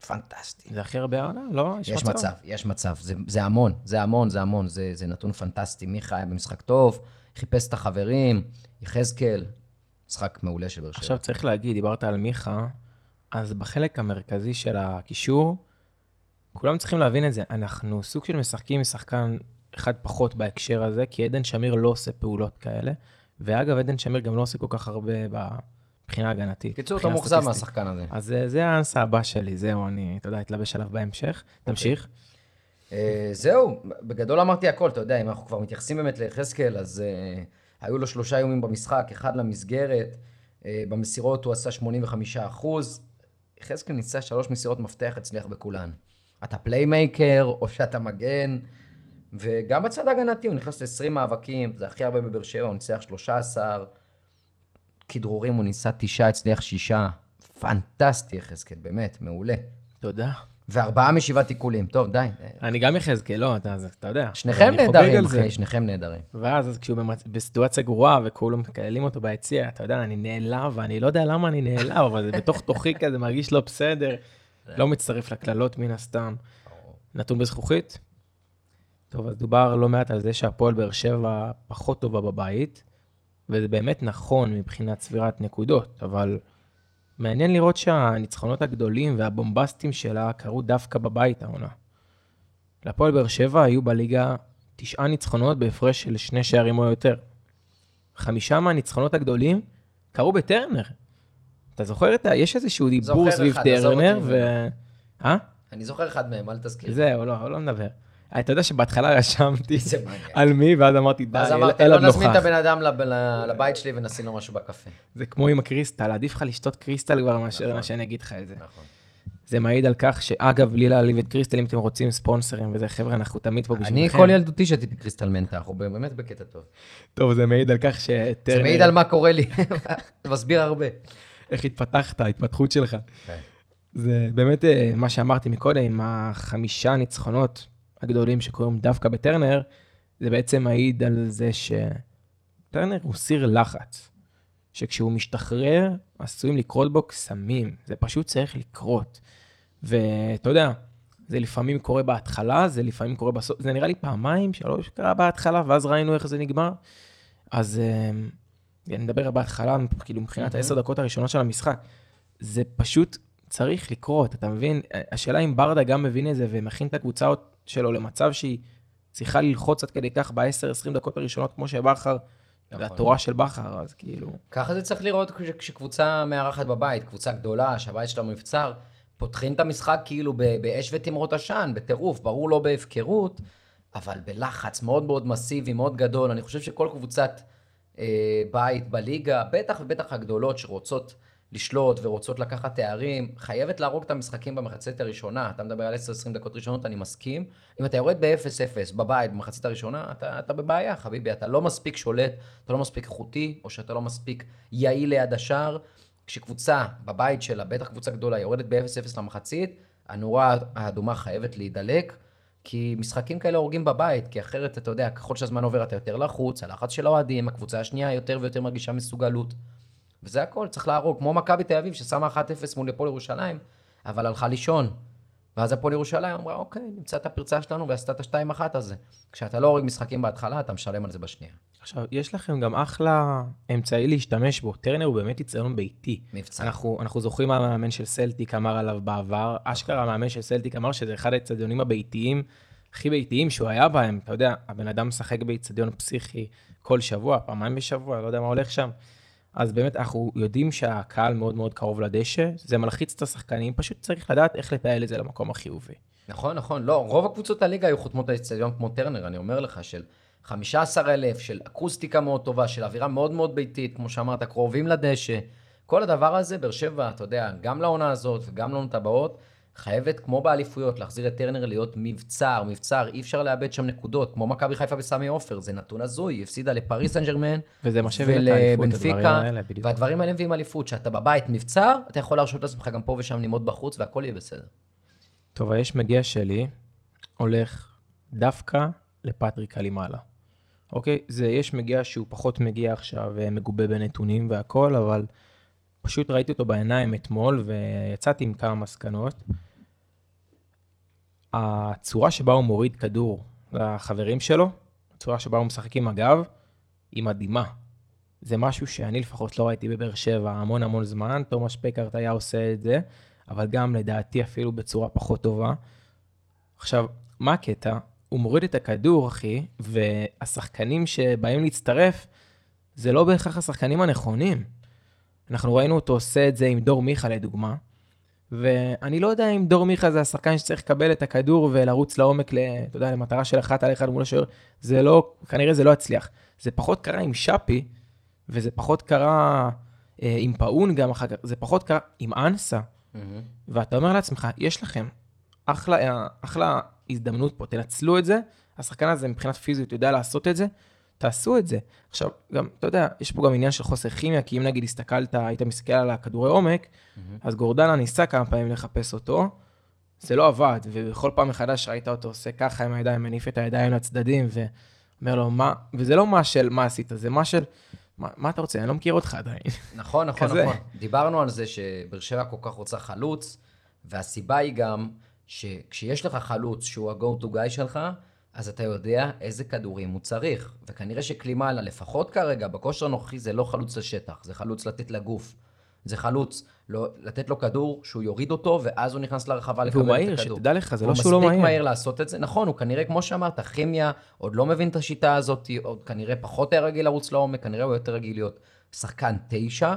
פנטסטי. זה הכי הרבה עונה? לא, יש מצב. יש מצב, יש מצב. זה המון, זה המון, זה המון. זה נתון פנטסטי. מיכה היה במשחק טוב, חיפש את החברים, יחזקאל, משחק מעולה של באר שבע. עכשיו צריך להגיד, דיברת על מיכה, אז בחלק המרכזי של הקישור, כולם צריכים להבין את זה. אנחנו סוג של משחקים עם שחקן אחד פחות בהקשר הזה, כי עדן שמיר לא עושה פעולות כאלה, ואגב, עדן שמיר גם לא עושה כל כך הרבה בבחינה הגנתית. קיצור, אתה מוחזר מהשחקן הזה. אז זה האנס הבא שלי, זהו, אני, אתה יודע, אתלבש עליו בהמשך. תמשיך. זהו, בגדול אמרתי הכל, אתה יודע, אם אנחנו כבר מתייחסים באמת לחזקאל, אז היו לו שלושה יומים במשחק, אחד למסגרת, במסירות הוא עשה שמונים וחמישה אחוז, חזקאל ניסה שלוש מסירות מפתח, הצליח בכולן. אתה פליימייקר, או שאתה מגן, וגם בצד הגנתי, הוא נכנס ל-עשרים מאבקים, זה הכי הרבה בבאר שבע, הוא ניצח שלושה עשר, כדרורים הוא ניסה תשע, הצליח שישה, פנטסטי יחזקאל, באמת, מעולה. תודה. וארבעה משבעה תיקולים, טוב, די. אני גם יחזקאל, לא, אתה, אתה יודע. שניכם נהדרים, אחי, שניכם נהדרים. ואז כשהוא בסיטואציה גרועה, וכולם מקללים אותו ביציע, אתה יודע, אני נעלב, ואני לא יודע למה אני נעלב, אבל זה בתוך תוכי כזה, מרגיש לא בסדר, לא מצטרף לכללות מן הסתם. נתון בזכוכית. טוב, אז דובר לא מעט על זה שהפועל באר שבע פחות טובה בבית, וזה באמת נכון מבחינת צבירת נקודות, אבל מעניין לראות שהניצחונות הגדולים והבומבסטים שלה קרו דווקא בבית העונה. לפועל באר שבע היו בליגה תשעה ניצחונות בהפרש של שני שערים או יותר. חמישה מהניצחונות הגדולים קרו בטרנר. אתה זוכר? יש איזשהו דיבור סביב טרנר ו... אה? אני זוכר אחד מהם, אל תזכיר. זהו, לא, לא מדבר. אתה יודע שבהתחלה רשמתי על מי, ואז אמרתי, די, אלא נוכח. לא נזמין את הבן אדם לבית שלי ונשים לו משהו בקפה. זה כמו עם הקריסטל, עדיף לך לשתות קריסטל כבר מאשר מה שאני אגיד לך את זה. נכון. זה מעיד על כך שאגב, לי להעליב את קריסטל, אם אתם רוצים ספונסרים וזה, חבר'ה, אנחנו תמיד פה בשבילכם. אני כל ילדותי שתיתי קריסטל מנטה, אנחנו באמת בקטע טוב. טוב, זה מעיד על כך ש... זה מעיד על מה קורה לי, אתה מסביר הרבה. איך התפתחת, ההתפתחות שלך. זה באמת מה שאמרתי מקודם, החמישה ניצחונות הגדולים שקוראים דווקא בטרנר, זה בעצם מעיד על זה שטרנר הוא סיר לחץ, שכשהוא משתחרר, עשויים לקרות בו קסמים, זה פשוט צריך לקרות. ואתה יודע, זה לפעמים קורה בהתחלה, זה לפעמים קורה בסוף, זה נראה לי פעמיים, שלוש קרה בהתחלה, ואז ראינו איך זה נגמר. אז נדבר בהתחלה, כאילו מבחינת עשר דקות הראשונות של המשחק, זה פשוט צריך לקרות, אתה מבין? השאלה אם ברדה גם מבין את זה, ומכין את הקבוצה עוד, שלו למצב שהיא צריכה ללחוץ עד כדי כך ב-עשר עשרים דקות הראשונות, כמו שבחר, והתורה של בחר, אז כאילו... ככה זה צריך לראות כשקבוצה מארחת בבית, קבוצה גדולה, שהבית שלה מבצר, פותחים את המשחק כאילו באש ותמרות עשן, בטירוף, ברור לא בהפקרות, אבל בלחץ מאוד מאוד מסיבי, מאוד גדול. אני חושב שכל קבוצת אה, בית בליגה, בטח ובטח הגדולות שרוצות לשלוט ורוצות לקחת תארים, חייבת להרוג את המשחקים במחצית הראשונה. אתה מדבר על עשר עשרים דקות ראשונות, אני מסכים. אם אתה יורד ב-אפס אפס בבית במחצית הראשונה, אתה, אתה בבעיה, חביבי. אתה לא מספיק שולט, אתה לא מספיק חוטי, או שאתה לא מספיק יעיל ליד השאר. כשקבוצה בבית שלה, בטח קבוצה גדולה, יורדת ב-אפס אפס למחצית, הנורה האדומה חייבת להידלק, כי משחקים כאלה הורגים בבית, כי אחרת, אתה יודע, ככל שהזמן עובר, אתה יותר לחוץ, הלחץ של האוהדים, הקבוצה השנייה יותר ויותר מרגישה מסוגלות. וזה הכל, צריך להרוג, כמו מכבי תל אביב, ששמה אחת אפס מול הפועל ירושלים, אבל הלכה לישון. ואז הפועל ירושלים אמרה, אוקיי, נמצא את הפרצה שלנו ועשתה את ה-שתיים אחת הזה. כשאתה לא הורג משחקים בהתחלה, אתה משלם על זה בשנייה. עכשיו, יש לכם גם אחלה אמצעי להשתמש בו. טרנר הוא באמת יציון ביתי. מבצע. אנחנו, אנחנו זוכרים על המאמן של סלטיק, אמר עליו בעבר. אשכרה המאמן של סלטיק אמר שזה אחד האצטדיונים הביתיים, הכי ביתיים שהוא היה בהם. אתה יודע, הבן אדם משחק באצטדיון פסיכי כל שבוע, פעמיים בשבוע, לא יודע מה הולך שם. אז באמת אנחנו יודעים שהקהל מאוד מאוד קרוב לדשא, זה מלחיץ את השחקנים, פשוט צריך לדעת איך לפעל את זה למקום החיובי. נכון, נכון, לא, רוב הקבוצות הליגה היו חותמות האצטדיון כמו טרנר, אני אומר לך, של חמישה עשר אלף, של אקוסטיקה מאוד טובה, של אווירה מאוד מאוד ביתית, כמו שאמרת, קרובים לדשא, כל הדבר הזה, באר שבע, אתה יודע, גם לעונה הזאת וגם לעונות הבאות, חייבת, כמו באליפויות, להחזיר את טרנר להיות מבצר, מבצר, אי אפשר לאבד שם נקודות, כמו מכבי חיפה בסמי עופר, זה נתון הזוי, היא הפסידה לפריס סן ז'רמן, ולבנפיקה, והדברים האלה מביאים אליפות, שאתה בבית מבצר, אתה יכול להרשות לעצמך גם פה ושם ללמוד בחוץ, והכל יהיה בסדר. טוב, היש מגיע שלי, הולך דווקא לפטריק הלימעלה. אוקיי, זה יש מגיע שהוא פחות מגיע עכשיו, מגובה בנתונים והכל, אבל... פשוט ראיתי אותו בעיניים אתמול, ויצאתי עם כמה מסקנות. הצורה שבה הוא מוריד כדור לחברים שלו, הצורה שבה הוא משחק עם הגב, היא מדהימה. זה משהו שאני לפחות לא ראיתי בבאר שבע המון המון זמן, תומש פקארט היה עושה את זה, אבל גם לדעתי אפילו בצורה פחות טובה. עכשיו, מה הקטע? הוא מוריד את הכדור, אחי, והשחקנים שבאים להצטרף, זה לא בהכרח השחקנים הנכונים. אנחנו ראינו אותו עושה את זה עם דור מיכה לדוגמה, ואני לא יודע אם דור מיכה זה השחקן שצריך לקבל את הכדור ולרוץ לעומק, אתה יודע, למטרה של אחת על אחד מול השוער, זה לא, כנראה זה לא הצליח. זה פחות קרה עם שפי, וזה פחות קרה אה, עם פאון גם אחר כך, זה פחות קרה עם אנסה, mm-hmm. ואתה אומר לעצמך, יש לכם אחלה, אחלה הזדמנות פה, תנצלו את זה, השחקן הזה מבחינת פיזיות יודע לעשות את זה, תעשו את זה. עכשיו, גם, אתה יודע, יש פה גם עניין של חוסר כימיה, כי אם נגיד הסתכלת, היית מסתכל על הכדורי עומק, mm-hmm. אז גורדנה ניסה כמה פעמים לחפש אותו, זה לא עבד, ובכל פעם מחדש ראית אותו עושה ככה עם הידיים, מניף את הידיים לצדדים, ואומר לו, מה, וזה לא מה של מה עשית, זה מה של, מה, מה אתה רוצה? אני לא מכיר אותך עדיין. נכון, נכון, נכון. דיברנו על זה שבאר שבע כל כך רוצה חלוץ, והסיבה היא גם שכשיש לך חלוץ שהוא ה-go to guy שלך, אז אתה יודע איזה כדורים הוא צריך, וכנראה שכלימה עלה, לפחות כרגע, בכושר הנוכחי זה לא חלוץ לשטח, זה חלוץ לתת לגוף. זה חלוץ, לא, לתת לו כדור, שהוא יוריד אותו, ואז הוא נכנס לרחבה לקבל את הכדור. והוא מהיר, שתדע לך, זה לא שהוא לא מהיר. הוא מספיק מהיר לעשות את זה. נכון, הוא כנראה, כמו שאמרת, הכימיה, עוד לא מבין את השיטה הזאת, עוד כנראה פחות הרגיל לרוץ לעומק, כנראה הוא יותר רגיל להיות שחקן תשע,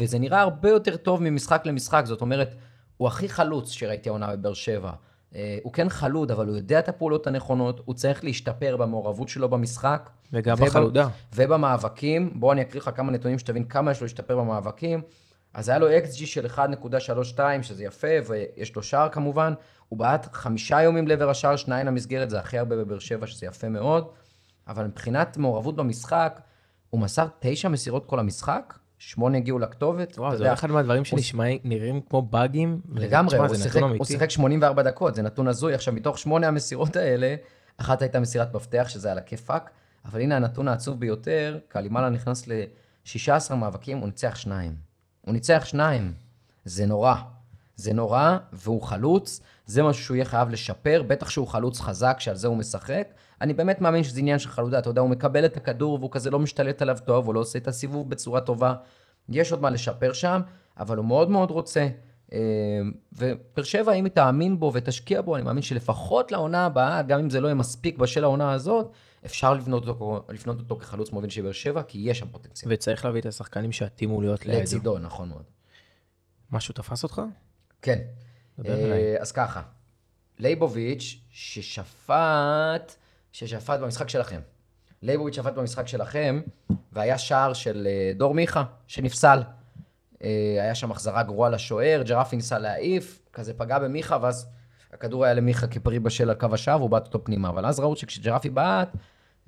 וזה נראה הרבה יותר טוב ממשחק למשחק. זאת אומרת, הוא הכי חלוץ שראיתי העונה בבאר שבע. הוא כן חלוד, אבל הוא יודע את הפעולות הנכונות, הוא צריך להשתפר במעורבות שלו במשחק. וגם בחלודה. ובמאבקים, בוא אני אקריא לך כמה נתונים שתבין כמה יש לו להשתפר במאבקים. אז היה לו אקס ג'י של אחת נקודה שלושים ושתיים, שזה יפה, ויש לו שער כמובן. הוא בעט חמישה יומים לעבר השער, שניים למסגרת, זה הכי הרבה בבאר שבע, שזה יפה מאוד. אבל מבחינת מעורבות במשחק, הוא מסר תשע מסירות כל המשחק, שמונה הגיעו לכתובת. וואו, זה אחד מהדברים שנראים כמו באגים. לגמרי, הוא שיחק שמונים וארבע דקות, זה נתון הזוי. עכשיו, מתוך שמונה המסירות האלה, אחת הייתה מסירת מפתח, שזה על הכיפאק, אבל הנה הנתון העצוב ביותר, קלימלה נכנס ל-שישה עשר מאבקים, הוא ניצח שניים. הוא ניצח שניים. זה נורא. זה נורא, והוא חלוץ. זה משהו שהוא יהיה חייב לשפר, בטח שהוא חלוץ חזק, שעל זה הוא משחק. אני באמת מאמין שזה עניין של חלודה, אתה יודע, הוא מקבל את הכדור, והוא כזה לא משתלט עליו טוב, הוא לא עושה את הסיבוב בצורה טובה. יש עוד מה לשפר שם, אבל הוא מאוד מאוד רוצה. ובאר שבע, אם היא תאמין בו ותשקיע בו, אני מאמין שלפחות לעונה הבאה, גם אם זה לא יהיה מספיק בשל העונה הזאת, אפשר לבנות אותו, לבנות אותו כחלוץ מוביל של באר שבע, כי יש שם פוטנציאל. וצריך להביא את השחקנים שהתאימו להיות לידו. לצידו, נכון מאוד. משהו תפס אותך? כן. אז ככה, לייבוביץ' ששפט, ששפט במשחק שלכם. לייבוביץ' שפט במשחק שלכם, והיה שער של דור מיכה, שנפסל. היה שם החזרה גרועה לשוער, ג'רפי ניסה להעיף, כזה פגע במיכה, ואז הכדור היה למיכה כפרי בשל על קו השער, והוא באת אותו פנימה. אבל אז ראו שכשג'רפי באת,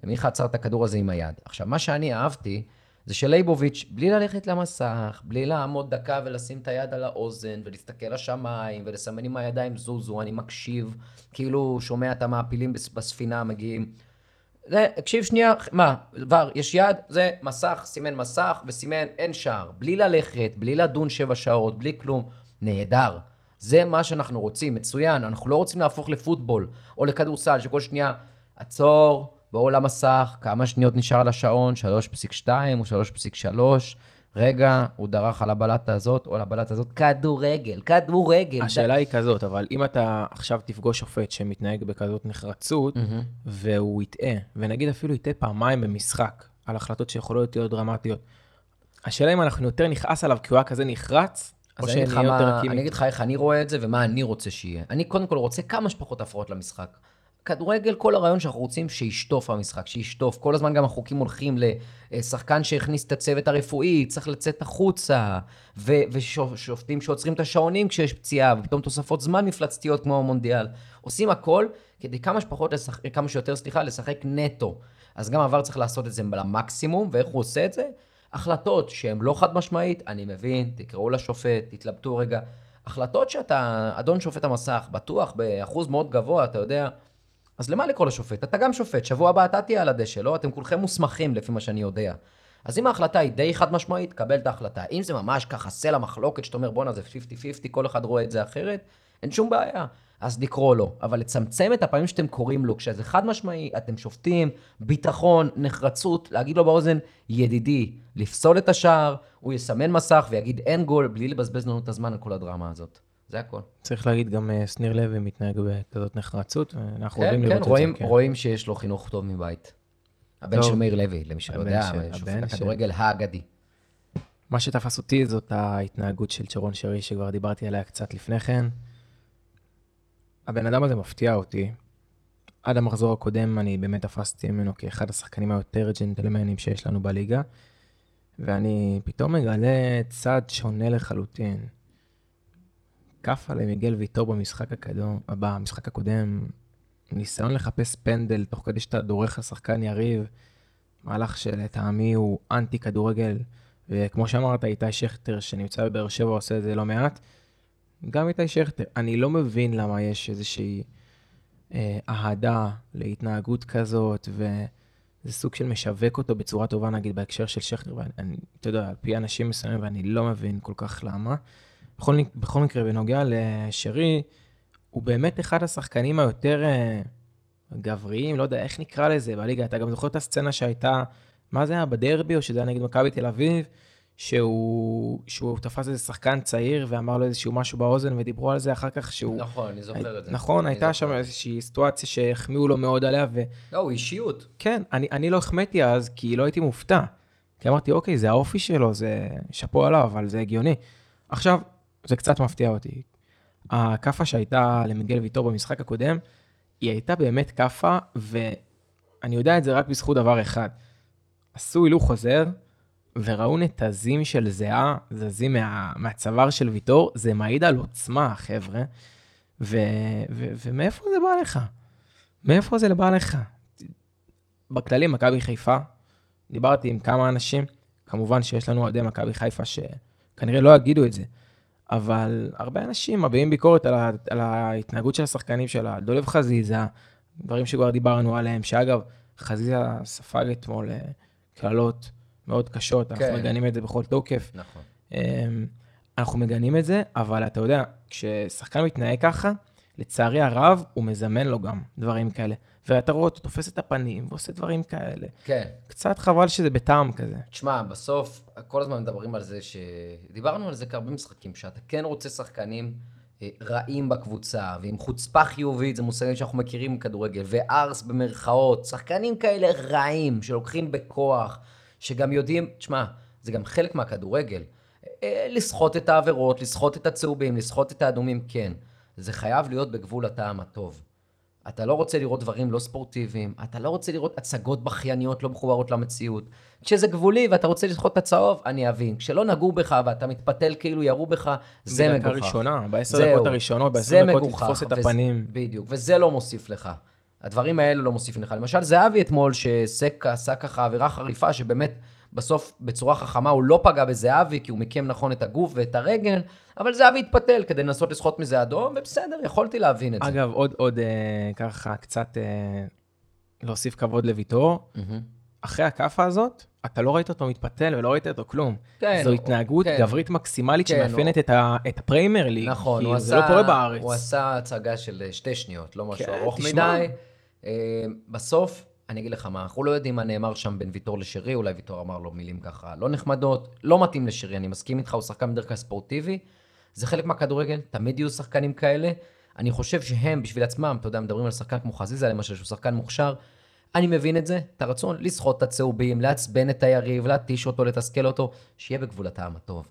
מיכה עצר את הכדור הזה עם היד. עכשיו, מה שאני אהבתי, זה שלייבוביץ' בלי ללכת למסך, בלי לעמוד דקה ולשים את היד על האוזן, ולהסתכל לשמיים, ולסמן עם הידיים זוזו, אני מקשיב, כאילו שומע את המעפילים בספינה מגיעים. זה, הקשיב שנייה, מה, דבר, יש יד, זה מסך, סימן מסך, וסימן אין שער. בלי ללכת, בלי לדון שבע שעות, בלי כלום, נהדר. זה מה שאנחנו רוצים, מצוין, אנחנו לא רוצים להפוך לפוטבול, או לכדורסל, שכל שנייה, עצור, באו למסך, כמה שניות נשאר לשעון, שלוש נקודה שתיים או שלוש נקודה שלוש, רגע, הוא דרך על הבלטה הזאת, או על הבלטה הזאת, כדורגל, כדורגל. השאלה היא כזאת, אבל אם אתה עכשיו תפגוש שופט שמתנהג בכזאת נחרצות, והוא יטעה, ונגיד אפילו יטעה פעמיים במשחק, על החלטות שיכולות להיות דרמטיות, השאלה אם אנחנו יותר נכעס עליו, כי הוא היה כזה נחרץ, או שאני יותר רקימי. אני אגיד לך איך אני רואה את זה, ומה אני רוצה שיהיה. אני קודם כל רוצה כמה שפחות הפרעות למשחק. כדורגל, כל הרעיון שאנחנו רוצים שישטוף המשחק, שישטוף. כל הזמן גם החוקים הולכים לשחקן שהכניס את הצוות הרפואי, צריך לצאת החוצה, ו- ושופטים שעוצרים את השעונים כשיש פציעה, ופתאום תוספות זמן מפלצתיות כמו המונדיאל. עושים הכל כדי כמה שפחות, לשחק, כמה שיותר, סליחה, לשחק נטו. אז גם עבר צריך לעשות את זה למקסימום, ואיך הוא עושה את זה? החלטות שהן לא חד משמעית, אני מבין, תקראו לשופט, תתלבטו רגע. החלטות שאתה, אדון שופט המסך, בטוח, באחוז מאוד גבוה, אתה יודע, אז למה לקרוא לשופט? אתה גם שופט, שבוע הבא אתה תהיה על הדשא, לא? אתם כולכם מוסמכים לפי מה שאני יודע. אז אם ההחלטה היא די חד משמעית, קבל את ההחלטה. אם זה ממש ככה, סלע מחלוקת, שאתה אומר, בונה, זה חמישים חמישים, כל אחד רואה את זה אחרת, אין שום בעיה. אז לקרוא לו, אבל לצמצם את הפעמים שאתם קוראים לו, כשזה חד משמעי, אתם שופטים, ביטחון, נחרצות, להגיד לו באוזן, ידידי, לפסול את השער, הוא יסמן מסך ויגיד אין גול, בלי לבזבז לנו את הזמן על כל הדרמה הזאת. זה הכל. צריך להגיד גם סניר לוי מתנהג בכזאת נחרצות, אנחנו יודעים לראות את זה. כן, רואים שיש לו חינוך טוב מבית. הבן של מאיר לוי, למי שלא יודע, שופט הכדורגל האגדי. מה שתפס אותי זאת ההתנהגות של שרון שרי, שכבר דיברתי עליה קצת לפני כן. הבן אדם הזה מפתיע אותי. עד המחזור הקודם אני באמת תפסתי ממנו כאחד השחקנים היותר ג'נטלמנים שיש לנו בליגה, ואני פתאום מגלה צד שונה לחלוטין. קפה למיגל ויתור במשחק הקדום, במשחק הקודם, ניסיון לחפש פנדל, תוך כדי שאתה דורך לשחקן יריב, מהלך שלטעמי הוא אנטי כדורגל, וכמו שאמרת, איתי שכטר שנמצא בבאר שבע עושה את זה לא מעט, גם איתי שכטר, אני לא מבין למה יש איזושהי אה, אהדה להתנהגות כזאת, וזה סוג של משווק אותו בצורה טובה, נגיד בהקשר של שכטר, ואני, אתה יודע, על פי אנשים מסוימים, ואני לא מבין כל כך למה, בכל, בכל מקרה, בנוגע לשרי, הוא באמת אחד השחקנים היותר גבריים, לא יודע איך נקרא לזה בליגה, אתה גם זוכר את הסצנה שהייתה, מה זה היה בדרבי, או שזה היה נגד מכבי תל אביב, שהוא, שהוא תפס איזה שחקן צעיר ואמר לו איזשהו משהו באוזן, ודיברו על זה אחר כך שהוא... נכון, אני זוכר את זה. נכון, הייתה שם איזושהי סיטואציה שהחמיאו לו מאוד עליה ו... לא, הוא אישיות. כן, אני, אני לא החמאתי אז, כי לא הייתי מופתע. כי אמרתי, אוקיי, זה האופי שלו, זה שפו עליו, אבל זה הגיוני. עכשיו, זה קצת מפתיע אותי. הקפה שהייתה למיגל ויתור במשחק הקודם, היא הייתה באמת קפה, ואני יודע את זה רק בזכות דבר אחד. עשו הילוך חוזר, וראו נתזים של זהה, זזים מה, מהצוואר של ויתור, זה מעיד על עוצמה, חבר'ה. ו, ו, ומאיפה זה בא לך? מאיפה זה בא לך? בכללי, מכבי חיפה, דיברתי עם כמה אנשים, כמובן שיש לנו עדי מכבי חיפה שכנראה לא יגידו את זה, אבל הרבה אנשים מביאים ביקורת על, ה, על ההתנהגות של השחקנים שלה, דולב חזיזה, דברים שכבר דיברנו עליהם, שאגב, חזיזה ספג אתמול קללות מאוד קשות, אנחנו מגנים את זה בכל תוקף. נכון. אנחנו מגנים את זה, אבל אתה יודע, כששחקן מתנהג ככה, לצערי הרב, הוא מזמן לו גם דברים כאלה. ואתה רואה, אתה תופס את הפנים, ועושה דברים כאלה. כן. קצת חבל שזה בטעם כזה. תשמע, בסוף, כל הזמן מדברים על זה, שדיברנו על זה כהרבה משחקים, שאתה כן רוצה שחקנים רעים בקבוצה, ועם חוצפה חיובית, זה מושגים שאנחנו מכירים כדורגל, וארס במרכאות, שחקנים כאלה רעים, שלוקחים בכוח, שגם יודעים, תשמע, זה גם חלק מהכדורגל, לסחוט את העבירות, לסחוט את הצהובים, לסחוט את האדומים, כן. זה חייב להיות בגבול הטעם הטוב. אתה לא רוצה לראות דברים לא ספורטיביים, אתה לא רוצה לראות הצגות בכייניות לא מחוברות למציאות. כשזה גבולי ואתה רוצה לסחוט את הצהוב, אני אבין. כשלא נגעו בך ואתה מתפתל כאילו ירו בך, זה מגוחך. זה הראשונה, בעשר דקות הראשונות, בעשר דקות תתפוס את הפנים. בדיוק, וזה לא מוסיף לך. הדברים האלו לא מוסיפים לך. למשל, זהבי אתמול שעשה ככה עבירה חריפה, שבאמת בסוף בצורה חכמה הוא לא פגע בזהבי, כי הוא מקים נכון את הגוף ואת הרגל, אבל זהבי התפתל כדי לנסות לשחוט מזה אדום, ובסדר, יכולתי להבין את זה. אגב, עוד, עוד אה, ככה קצת אה, להוסיף כבוד לויתור, mm-hmm. אחרי הקפה הזאת, אתה לא ראית אותו מתפתל ולא ראית אותו כלום. כן, זו התנהגות כן. גברית מקסימלית כן, שמאפיינת הוא... את, ה... את הפריימר ליג, נכון, כי זה עשה... לא קורה בארץ. הוא עשה הצגה של שתי שניות, לא משהו כן, ארוך מדי. אה, בסוף, אני אגיד לך מה, אנחנו לא יודעים מה נאמר שם בין ויתור לשרי, אולי ויתור אמר לו מילים ככה לא נחמדות, לא מתאים לשרי, אני מסכים איתך, הוא שחקן בדרך כלל ספורטיבי, זה חלק מהכדורגל, תמיד יהיו שחקנים כאלה, אני חושב שהם בשביל עצמם, אתה יודע, מדברים על שחקן כמו חזיזה, למשל שהוא שחקן מוכשר, אני מבין את זה, את הרצון לסחוט את הצהובים, לעצבן את היריב, להתיש אותו, לתסכל אותו, שיהיה בגבול הטעם הטוב.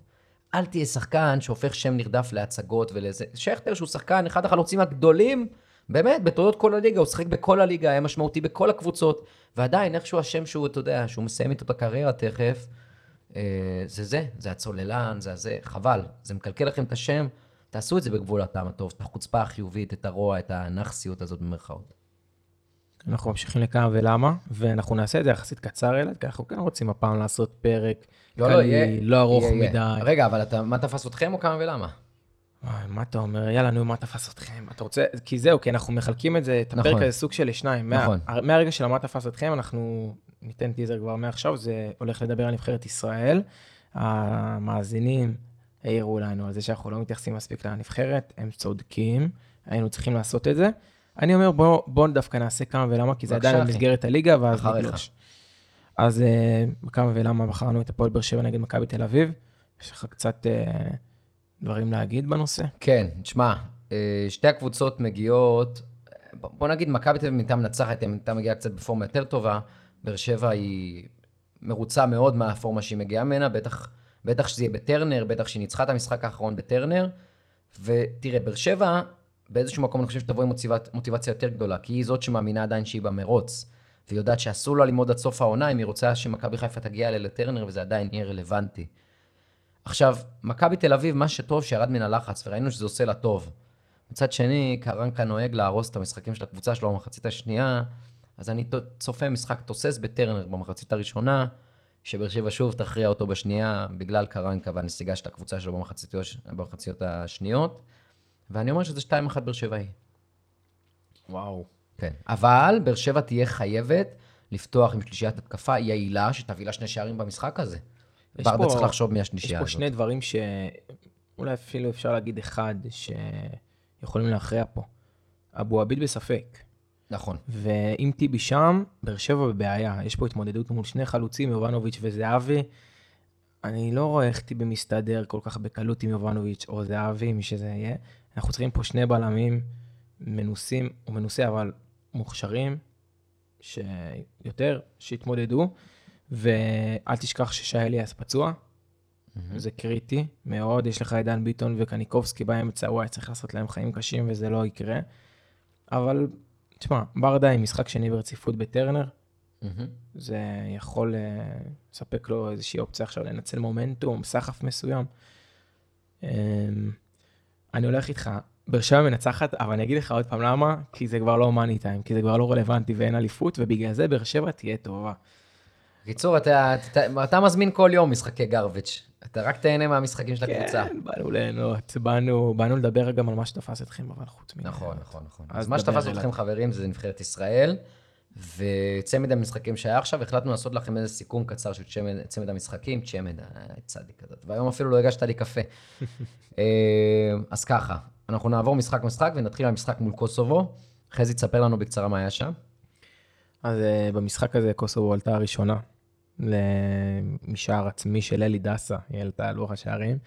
אל תהיה שחקן שהופך שם נרדף להצגות ולזה, שכתר שהוא שחקן, אחד החלוצים הגדולים, באמת, בתולדות כל הליגה, הוא שחק בכל הליגה, היה משמעותי בכל הקבוצות, ועדיין איכשהו השם שהוא, אתה יודע, שהוא מסיים איתו את הקריירה תכף, זה זה, זה הצוללן, זה זה, חבל, זה מקלקל לכם את השם, תעשו את זה בגבול הטעם הטוב, את החוצפה החיובית, את הרוע, את הנכסיות הזאת במרכאות. אנחנו ממשיכים לכאן ולמה, ואנחנו נעשה את זה יחסית קצר אלעד, כי אנחנו כן רוצים הפעם לעשות פרק, לא, לא, יהיה, לא ארוך יהיה, מדי. יהיה. רגע, אבל אתה, מה תפס אתכם או כמה ולמה? וואי, מה אתה אומר? יאללה, נו, מה תפס אתכם? אתה רוצה, כי זהו, כי אנחנו מחלקים את זה, את הפרק הזה סוג של שניים. מהרגע של מה תפס אתכם, אנחנו ניתן טיזר כבר מעכשיו, זה הולך לדבר על נבחרת ישראל. המאזינים העירו לנו על זה שאנחנו לא מתייחסים מספיק לנבחרת, הם צודקים, היינו צריכים לעשות את זה. אני אומר, בואו דווקא נעשה כמה ולמה, כי זה עדיין במסגרת הליגה, ואז נגלוש. אז כמה ולמה בחרנו את הפועל באר שבע נגד מכבי תל אביב. יש לך קצת דברים להגיד בנושא? כן, תשמע, שתי הקבוצות מגיעות, בוא נגיד, מכבי תל אביב מטעם נצחת, מטעם מגיעה קצת בפורמה יותר טובה, באר שבע היא מרוצה מאוד מהפורמה שהיא מגיעה ממנה, בטח, בטח שזה יהיה בטרנר, בטח שהיא ניצחה את המשחק האחרון בטרנר, ותראה, באר שבע, באיזשהו מקום אני חושב שתבוא עם מוטיבציה, מוטיבציה יותר גדולה, כי היא זאת שמאמינה עדיין שהיא במרוץ, והיא יודעת שאסור לה ללמוד עד סוף העונה, אם היא רוצה שמכבי חיפה תגיע לטרנר, וזה עדיין יהיה רלוונטי. עכשיו, מכבי תל אביב, מה שטוב שירד מן הלחץ, וראינו שזה עושה לה טוב. מצד שני, קרנקה נוהג להרוס את המשחקים של הקבוצה שלו במחצית השנייה, אז אני צופה משחק תוסס בטרנר במחצית הראשונה, שבאר שבע שוב תכריע אותו בשנייה, בגלל קרנקה והנסיגה של הקבוצה שלו במחציתיות, במחציות השניות, ואני אומר שזה שתיים אחת באר שבעי. וואו. כן. אבל באר שבע תהיה חייבת לפתוח עם שלישיית התקפה יעילה, שתביא לה שני שערים במשחק הזה. ברדה צריך לחשוב מהשלישייה הזאת. יש פה שני דברים שאולי אפילו אפשר להגיד אחד שיכולים להכריע פה. אבו עביד בספק. נכון. ואם טיבי שם, באר שבע בבעיה. יש פה התמודדות מול שני חלוצים, יובנוביץ' וזהבי. אני לא רואה איך טיבי מסתדר כל כך בקלות עם יובנוביץ' או זהבי, מי שזה יהיה. אנחנו צריכים פה שני בלמים מנוסים, או מנוסה אבל מוכשרים, שיותר, שהתמודדו, ואל תשכח ששאלי אז פצוע, זה קריטי מאוד, יש לך דן ביטון וקניקובסקי באמצע, וואי, צריך לעשות להם חיים קשים וזה לא יקרה, אבל תשמע, ברדה עם משחק שני ברציפות בטרנר, זה יכול לספק לו איזושהי אופציה עכשיו לנצל מומנטום, סחף מסוים. אני הולך איתך, באר שבע מנצחת, אבל אני אגיד לך עוד פעם למה, כי זה כבר לא מאני טיים, כי זה כבר לא רלוונטי ואין אליפות, ובגלל זה באר שבע תהיה טובה. קיצור, אתה, אתה, אתה מזמין כל יום משחקי גרביץ', אתה רק תהנה מהמשחקים של הקבוצה. כן, באנו ליהנות, באנו, באנו לדבר גם על מה שתפס אתכם, אבל חוץ מי. נכון, נכון, נכון. אז מה שתפס אתכם חברים זה נבחרת ישראל, וצמד המשחקים שהיה עכשיו, החלטנו לעשות לכם איזה סיכום קצר של צמד, צמד המשחקים, צמד הצדיק הזאת, והיום אפילו לא הגשת לי קפה. אז ככה, אנחנו נעבור משחק משחק ונתחיל המשחק מול קוסובו, חזי תספר לנו בקצרה מה היה שם. אז במשחק הזה קוסובו עלתה הראשונה למשער עצמי של אלי דסה, היא עלתה לוח השערים,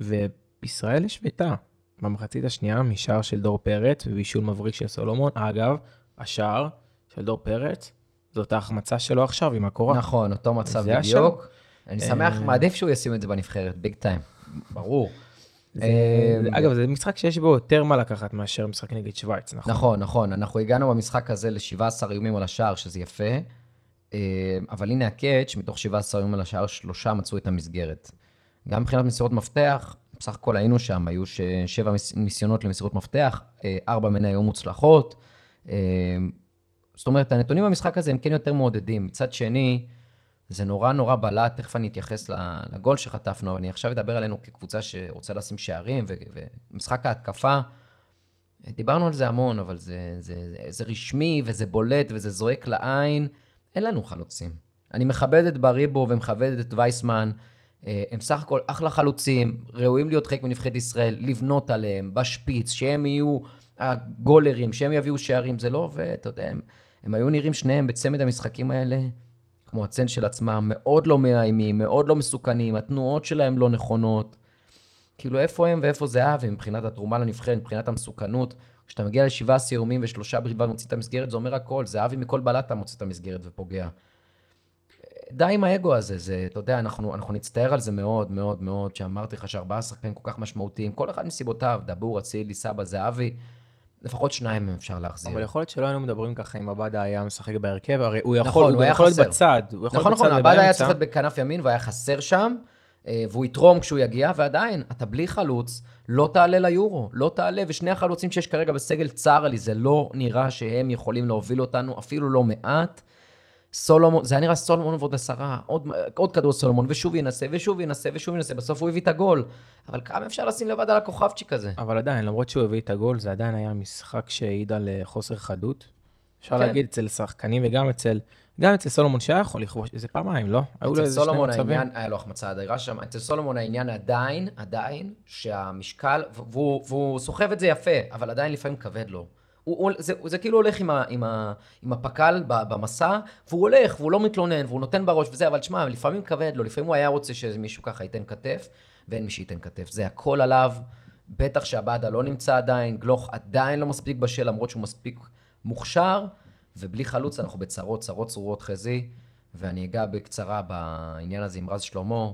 וישראל השוותה במחצית השנייה משער של דור פרץ ובישול מבריק של סולומון. אגב, השער של דור פרץ, זאת ההחמצה שלו עכשיו עם הקורה. נכון, אותו מצב בדיוק. אני שמח, מעדיף שהוא ישים את זה בנבחרת, ביג טיים. ברור. אגב, זה משחק שיש בו יותר מה לקחת מאשר משחק נגד שוויץ, נכון? נכון, נכון. אנחנו הגענו במשחק הזה ל-שבעה עשר איומים על השער, שזה יפה, אבל הנה הקאץ', מתוך שבעה עשר איומים על השער, שלושה מצאו את המסגרת. גם מבחינת מסירות מפתח, בסך הכל היינו שם, היו שבע ניסיונות למסירות מפתח, ארבע מן היו מוצלחות. זאת אומרת, הנתונים במשחק הזה הם כן יותר מעודדים. מצד שני, זה נורא נורא בלט, תכף אני אתייחס לגול שחטפנו, אני עכשיו אדבר עלינו כקבוצה שרוצה לשים שערים, ומשחק ההתקפה, דיברנו על זה המון, אבל זה, זה, זה, זה רשמי, וזה בולט, וזה זועק לעין, אין לנו חלוצים. אני מכבד את בריבו, ומכבד את וייסמן, הם סך הכל אחלה חלוצים, ראויים להיות חלק מנבחרת ישראל, לבנות עליהם, בשפיץ, שהם יהיו הגולרים, שהם יביאו שערים, זה לא, ואתה יודע, הם, הם היו נראים שניהם בצמד המשחקים האלה, כמו הצן של עצמם, מאוד לא מאיימים, מאוד לא מסוכנים, התנועות שלהם לא נכונות. כאילו איפה הם ואיפה זה אבי, מבחינת התרומה לנבחרת, מבחינת המסוכנות, כשאתה מגיע לשבעה סירומים ושלושה בריבה מוציא את המסגרת, זה אומר הכל, זה אבי מכל בלטה מוציא את המסגרת ופוגע. די עם האגו הזה, זה, אתה יודע, אנחנו, אנחנו נצטער על זה מאוד מאוד מאוד, שאמרתי לך שארבעה שחקנים כל כך משמעותיים, כל אחד מסיבותיו, דבור, אצילי, סבא, זה אבי, לפחות שניים אפשר להחזיר. אבל יכול להיות שלא היינו מדברים ככה, אם הבאדה היה משחק בהרכב, הרי הוא יכול, הוא יכול להיות בצד. נכון, נכון, הבאדה היה צריך בכנף ימין, והיה חסר שם, והוא יתרום כשהוא יגיע, ועדיין, אתה בלי חלוץ, לא תעלה ליורו, לא תעלה, ושני החלוצים שיש כרגע בסגל צער לי, זה לא נראה שהם יכולים להוביל אותנו, אפילו לא מעט. סולומון, זה היה נראה סולומון ועוד עשרה, עוד, עוד כדור סולומון, ושוב ינסה, ושוב ינסה, ושוב ינסה, בסוף הוא הביא את הגול. אבל כמה אפשר לשים לבד על הכוכבצ'יק הזה? אבל עדיין, למרות שהוא הביא את הגול, זה עדיין היה משחק שהעיד על חוסר חדות. אפשר כן. להגיד אצל שחקנים וגם אצל, גם אצל סולומון שהיה יכול לכבוש, איזה פעמיים, לא? אצל סולומון העניין, היה לו החמצה הדיירה שם, אצל סולומון העניין עדיין, עדיין, שהמשקל, והוא, והוא סוחב את זה יפה, אבל עדיין לפעמים כבד לו. הוא, זה, זה כאילו הולך עם, ה, עם, ה, עם הפקל במסע, והוא הולך, והוא לא מתלונן, והוא נותן בראש וזה, אבל שמה, לפעמים כבד לו, לפעמים הוא היה רוצה שמישהו ככה ייתן כתף, ואין מי שייתן כתף. זה הכל עליו, בטח שהבאדה לא נמצא עדיין, גלוך עדיין לא מספיק בשל, למרות שהוא מספיק מוכשר, ובלי חלוץ אנחנו בצרות, צרות צרורות חזי, ואני אגע בקצרה בעניין הזה עם רז שלמה,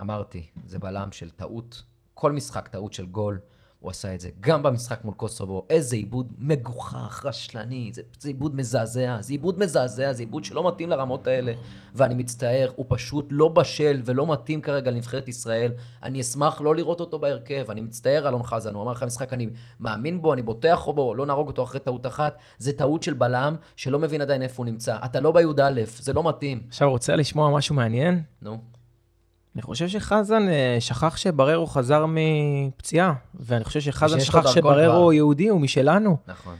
אמרתי, זה בלם של טעות, כל משחק טעות של גול, הוא עשה את זה, גם במשחק מול קוסובו, איזה עיבוד מגוחך, רשלני, זה, זה עיבוד מזעזע, זה עיבוד מזעזע, זה עיבוד שלא מתאים לרמות האלה, ואני מצטער, הוא פשוט לא בשל ולא מתאים כרגע לנבחרת ישראל, אני אשמח לא לראות אותו בהרכב, אני מצטער אלון חזן, הוא אמר לך משחק, אני מאמין בו, אני בוטח בו, לא נהרוג אותו אחרי טעות אחת, זה טעות של בלם שלא מבין עדיין איפה הוא נמצא, אתה לא ביהודה א', זה לא מתאים. עכשיו רוצה לשמוע משהו מעניין? נו. אני חושב שחזן שכח שברר הוא חזר מפציעה, ואני חושב שחזן שכח שברר הוא יהודי, הוא משלנו. נכון.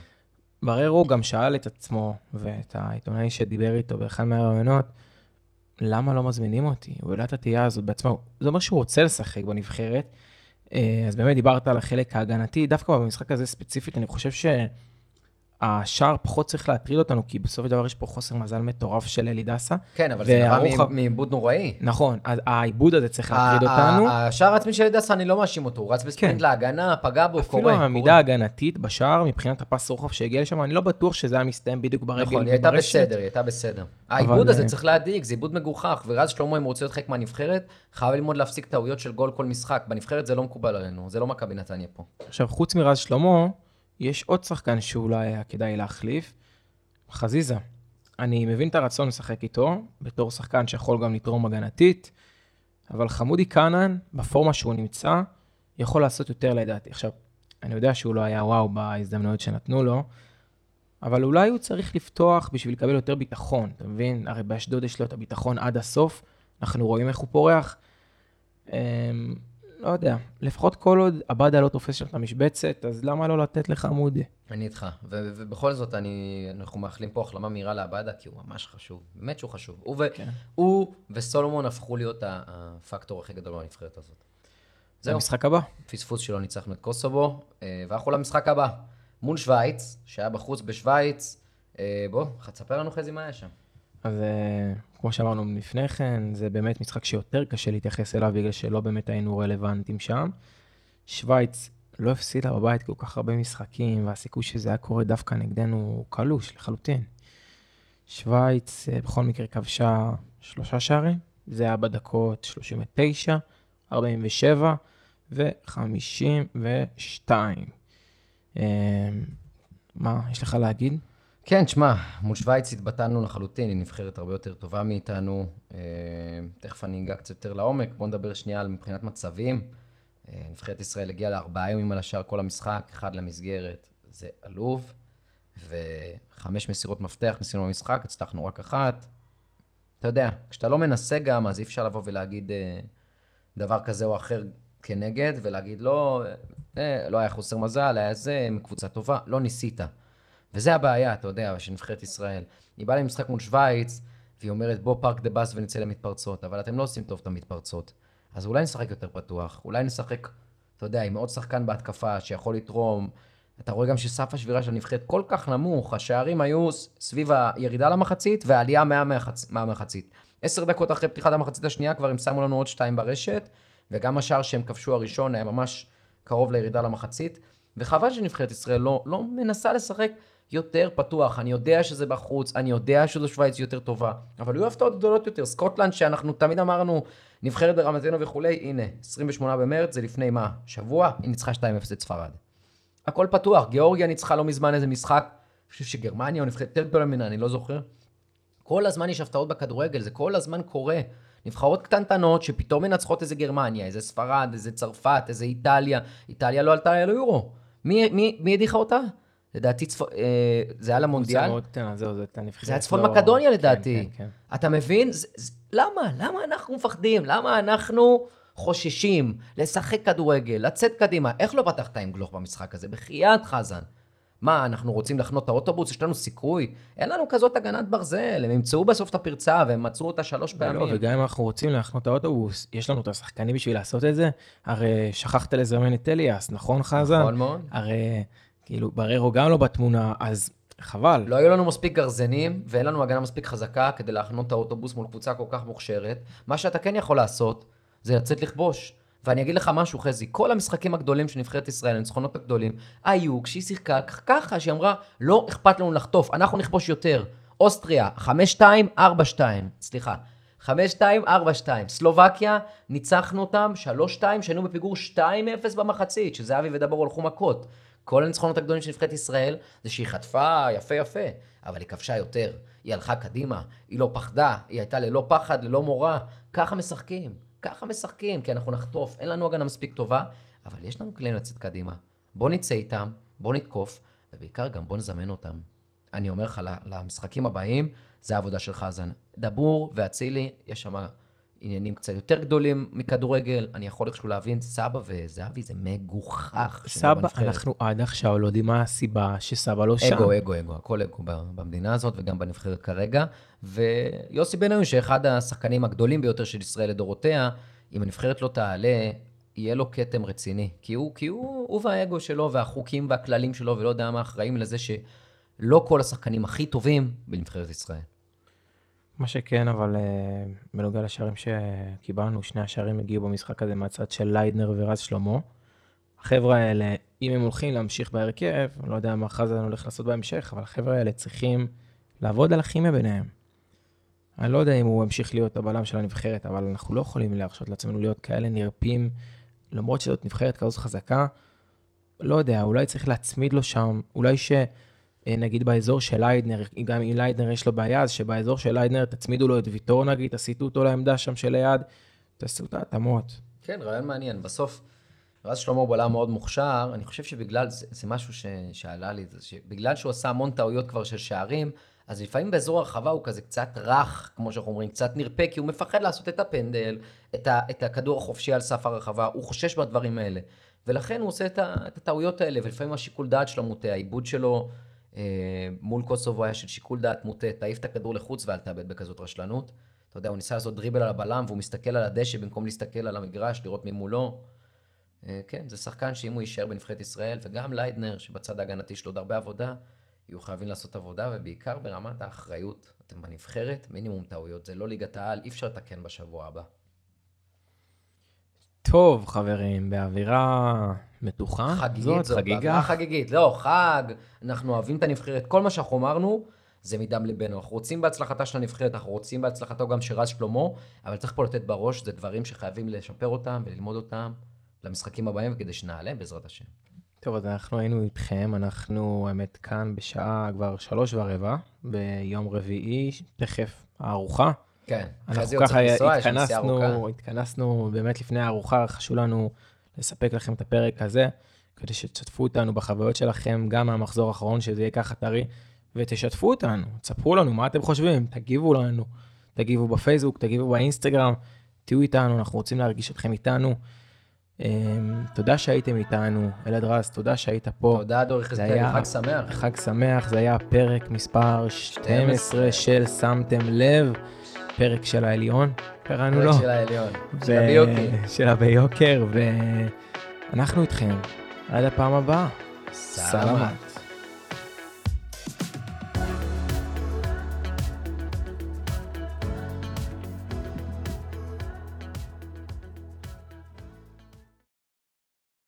ברר הוא גם שאל את עצמו, ואת העיתונאי שדיבר איתו באחד מהרעיונות, למה לא מזמינים אותי? הוא יודע את התייה הזאת בעצמו. זה אומר שהוא רוצה לשחק בנבחרת, אז באמת דיברת על החלק ההגנתי, דווקא במשחק הזה ספציפית, אני חושב ש... השאר פחות צריך להטריד אותנו, כי בסוף הדבר יש פה חוסר מזל מטורף של אלידסה. כן, אבל זה נראה מאיבוד נוראי. נכון, אז העיבוד הזה צריך להטריד אותנו. השאר עצמי של אלידסה, אני לא מאשים אותו, הוא רץ בספרינט להגנה, פגע בו, קורה. אפילו העמידה ההגנתית בשער, מבחינת הפס רוחב שהגיע לשם, אני לא בטוח שזה היה מסתיים בדיוק ברגל. נכון, היא הייתה בסדר, היא הייתה בסדר. העיבוד הזה צריך להדאיג, זה עיבוד מגוחך, ורז שלמה, אם הוא רוצה להיות חלק מהנבחרת, חייב ללמוד להפסיק טעויות של גול כל משחק. בנבחרת זה לא מקובל עלינו, זה לא מכבי נתניה פה. עכשיו, חוץ מרז שלמה, יש עוד שחקן שאולי היה כדאי להחליף, חזיזה. אני מבין את הרצון לשחק איתו, בתור שחקן שיכול גם לתרום הגנתית, אבל חמודי קאנן, בפורמה שהוא נמצא, יכול לעשות יותר לדעתי. עכשיו, אני יודע שהוא לא היה וואו בהזדמנויות שנתנו לו, אבל אולי הוא צריך לפתוח בשביל לקבל יותר ביטחון, אתה מבין? הרי באשדוד יש לו את הביטחון עד הסוף, אנחנו רואים איך הוא פורח. לא יודע, לפחות כל עוד הבדה לא תופס שאתה משבצת, אז למה לא לתת לך מודי? אני איתך, ובכל זאת אנחנו מאחלים פה החלמה מהירה להבדה, כי הוא ממש חשוב, באמת שהוא חשוב. הוא וסולומון הפכו להיות הפקטור הכי גדול מהנבחרת הזאת. זה המשחק הבא. פספוס שלא ניצחנו את קוסובו, ואנחנו למשחק הבא, מול שוויץ, שהיה בחוץ בשוויץ. בוא, תספר לנו חזי מה היה שם. אז כמו שאמרנו לפני כן, זה באמת משחק שיותר קשה להתייחס אליו, בגלל שלא באמת היינו רלוונטים שם. שוויץ לא הפסידה בבית כל כך הרבה משחקים, והסיכוי שזה היה קורה דווקא נגדנו קלוש לחלוטין. שוויץ בכל מקרה כבשה שלושה שערים, זה היה בדקות שלושים ותשע, ארבעים ושבע ו-חמישים ושתיים. מה יש לך להגיד? כן, תשמע, מול שוויץ התבטלנו לחלוטין, היא נבחרת הרבה יותר טובה מאיתנו, תכף אני אגע קצת יותר לעומק, בואו נדבר שנייה על מבחינת מצבים, נבחרת ישראל הגיעה לארבעה יומים על השאר כל המשחק, אחד למסגרת זה אלוף, וחמש מסירות מפתח ניסינו במשחק, הצלחנו רק אחת, אתה יודע, כשאתה לא מנסה גם, אז אי אפשר לבוא ולהגיד דבר כזה או אחר כנגד, ולהגיד לא, לא היה חוסר מזל, היה זה, קבוצה טובה, לא ניסית. וזה הבעיה, אתה יודע, שנבחרת ישראל. היא באה למשחק מול שוויץ, והיא אומרת, בוא פארק דה בס ונצא למתפרצות, אבל אתם לא עושים טוב את המתפרצות. אז אולי נשחק יותר פתוח, אולי נשחק, אתה יודע, עם עוד שחקן בהתקפה שיכול לתרום. אתה רואה גם שסף השבירה של הנבחרת כל כך נמוך, השערים היו סביב הירידה למחצית, והעלייה מהמחצית. עשר דקות אחרי פתיחת המחצית השנייה, כבר הם שמו לנו עוד שתיים ברשת, וגם השער שהם כבשו הראשון היה ממש קרוב לירידה למחצית, וחבל שנבחרת ישראל לא, לא מנסה לשחק יותר פתוח, אני יודע שזה בחוץ, אני יודע שזו שוויץ יותר טובה, אבל היו הפתעות גדולות יותר, סקוטלנד שאנחנו תמיד אמרנו, נבחרת ברמתנו וכולי, הנה, עשרים ושמונה במרץ, זה לפני מה? שבוע? היא ניצחה שתיים אפס את ספרד. הכל פתוח, גיאורגיה ניצחה לא מזמן איזה משחק, אני חושב שגרמניה או נבחרת יותר גדולה ממנה, אני לא זוכר. כל הזמן יש הפתעות בכדורגל, זה כל הזמן קורה. נבחרות קטנטנות שפתאום מנצחות איזה גרמניה, איזה ספרד, איזה צרפת, איזה איטליה. איטליה לא עלתה אל היורו. מי, מי, מי הדיחה אותה? לדעתי, זה היה למונדיאל. זה היה צפון מקדוניה לדעתי. אתה מבין? למה? למה אנחנו מפחדים? למה אנחנו חוששים לשחק כדורגל, לצאת קדימה? איך לא פתחת עם גלוך במשחק הזה? בחיית חזן. מה, אנחנו רוצים לחנות את האוטובוס? יש לנו סיכוי? אין לנו כזאת הגנת ברזל. הם ימצאו בסוף את הפרצה והם מצאו אותה שלוש פעמים. לא, וגם אם אנחנו רוצים לחנות את האוטובוס, יש לנו את השחקנים בשביל לעשות את זה. הרי שכחת לזמן את אליאס, נכון חזן? נכון מאוד. הרי כאילו, בררו גם לא בתמונה, אז חבל. לא היו לנו מספיק גרזנים, ואין לנו הגנה מספיק חזקה כדי להכנות את האוטובוס מול קבוצה כל כך מוכשרת. מה שאתה כן יכול לעשות, זה לצאת לכבוש. ואני אגיד לך משהו, חזי, כל המשחקים הגדולים שנבחרת ישראל, הניצחונות הגדולים, היו כשהיא שיחקה ככה, שהיא אמרה, לא אכפת לנו לחטוף, אנחנו נכבוש יותר. אוסטריה, חמש שתיים ארבע שתיים, סליחה, חמש שתיים ארבע שתיים, סלובקיה, ניצחנו אותם, שלוש שתיים, שהיינו בפיגור שתיים אפס במחצית, שזהבי ודבור הולכו מכות. כל הניצחונות הגדולים של נבחרת ישראל, זה שהיא חטפה יפה יפה, אבל היא כבשה יותר, היא הלכה קדימה, היא לא פחדה, היא הייתה ללא פחד, ללא מורה, ככה משחקים, ככה משחקים, כי אנחנו נחטוף, אין לנו הגנה מספיק טובה, אבל יש לנו כלים לצאת קדימה, בוא נצא איתם, בוא נתקוף, ובעיקר גם בוא נזמן אותם. אני אומר לך, למשחקים הבאים, זה העבודה של חזן, דבור והצילי, יש שם עניינים קצת יותר גדולים מכדורגל, אני יכול איכשהו להבין, סבא וזהבי זה מגוחך. סבא, אנחנו עד עכשיו לא יודעים מה הסיבה שסבא לא שם. אגו, אגו, אגו, הכל אגו במדינה הזאת וגם בנבחרת כרגע, ויוסי בניון שאחד השחקנים הגדולים ביותר של ישראל לדורותיה, אם הנבחרת לא תעלה, יהיה לו קטם רציני, כי הוא, כי הוא, הוא והאגו שלו והחוקים והכללים שלו ולא יודע מה אחראים לזה ש... לא כל השחקנים הכי טובים בנבחרת ישראל. מה שכן, אבל בנוגע לשערים שקיבלנו, שני השערים הגיעו במשחק הזה מהצד של ליידנר ורז שלמה. החבר'ה האלה, אם הם הולכים להמשיך בהרכב, לא יודע מה חזן הולך לעשות בהמשך, אבל החבר'ה האלה צריכים לעבוד על הכימיה ביניהם. אני לא יודע אם הוא המשיך להיות הבלם של הנבחרת, אבל אנחנו לא יכולים להרשות לעצמנו להיות כאלה נרפים, למרות שזאת נבחרת כזאת חזקה. לא יודע, אולי צריך להצמיד לו שם, אולי ש... נגיד באזור של ליידנר, גם אם ליידנר יש לו בעיה, אז שבאזור של ליידנר תצמידו לו את ויתור נגיד, תסיטו אותו לעמדה שם של היד, תעשו את ההתאמות. כן, רעיון מעניין. בסוף, רז שלמה הוא בלם מאוד מוכשר, אני חושב שבגלל, זה, זה משהו ש, שעלה לי, זה שבגלל שהוא עשה המון טעויות כבר של שערים, אז לפעמים באזור הרחבה הוא כזה קצת רך, כמו שאנחנו אומרים, קצת נרפה, כי הוא מפחד לעשות את הפנדל, את, ה, את הכדור החופשי על סף הרחבה, הוא חושש בדברים האלה. ולכן הוא עושה את, ה, את הטעויות האלה, ולפעמים השיקול דעת שלו מוטה, העיבוד שלו, מול קוסובו היה של שיקול דעת מוטה, תעיף את הכדור לחוץ ואל תאבד בכזאת רשלנות. אתה יודע, הוא ניסה לעשות דריבל על הבלם, והוא מסתכל על הדשא במקום להסתכל על המגרש, לראות ממולו. כן, זה שחקן שאם הוא יישאר בנבחרת ישראל, וגם ליידנר, שבצד ההגנתי שלו עוד הרבה עבודה, יהיו חייבים לעשות עבודה, ובעיקר ברמת האחריות. אתם בנבחרת, מינימום טעויות, זה לא ליגת העל, אי אפשר לתקן בשבוע הבא. טוב, חברים, באווירה מתוחה, חגיגית, זאת חגיגה. חגיגית, לא, חג, אנחנו אוהבים את הנבחרת, כל מה שאנחנו אמרנו זה מדם לבנו, אנחנו רוצים בהצלחתה של הנבחרת, אנחנו רוצים בהצלחתו גם של רז שלמה, אבל צריך פה לתת בראש, זה דברים שחייבים לשפר אותם וללמוד אותם למשחקים הבאים וכדי שנעלה בעזרת השם. טוב, אז אנחנו היינו איתכם, אנחנו האמת כאן בשעה כבר שלוש ורבע, ביום רביעי, תכף הארוחה. כן, אנחנו ככה התכנסנו, התכנסנו באמת לפני הארוחה, חשוב לנו לספק לכם את הפרק הזה, כדי שתשתפו אותנו בחוויות שלכם, גם מהמחזור האחרון, שזה יהיה ככה טרי, ותשתפו אותנו, תספרו לנו מה אתם חושבים, תגיבו לנו, תגיבו בפייסבוק, תגיבו באינסטגרם, תהיו איתנו, אנחנו רוצים להרגיש אתכם איתנו, תודה שהייתם איתנו, אלעד רז, תודה שהיית פה. תודה דור חזקל, חג שמח. חג שמח, זה היה פרק מספר שתים עשרה של שמתם לב, פרק של העליון, קראנו לו. פרק של העליון, של הביוקר. של הביוקר, ואנחנו איתכם. עד הפעם הבאה. סלמת.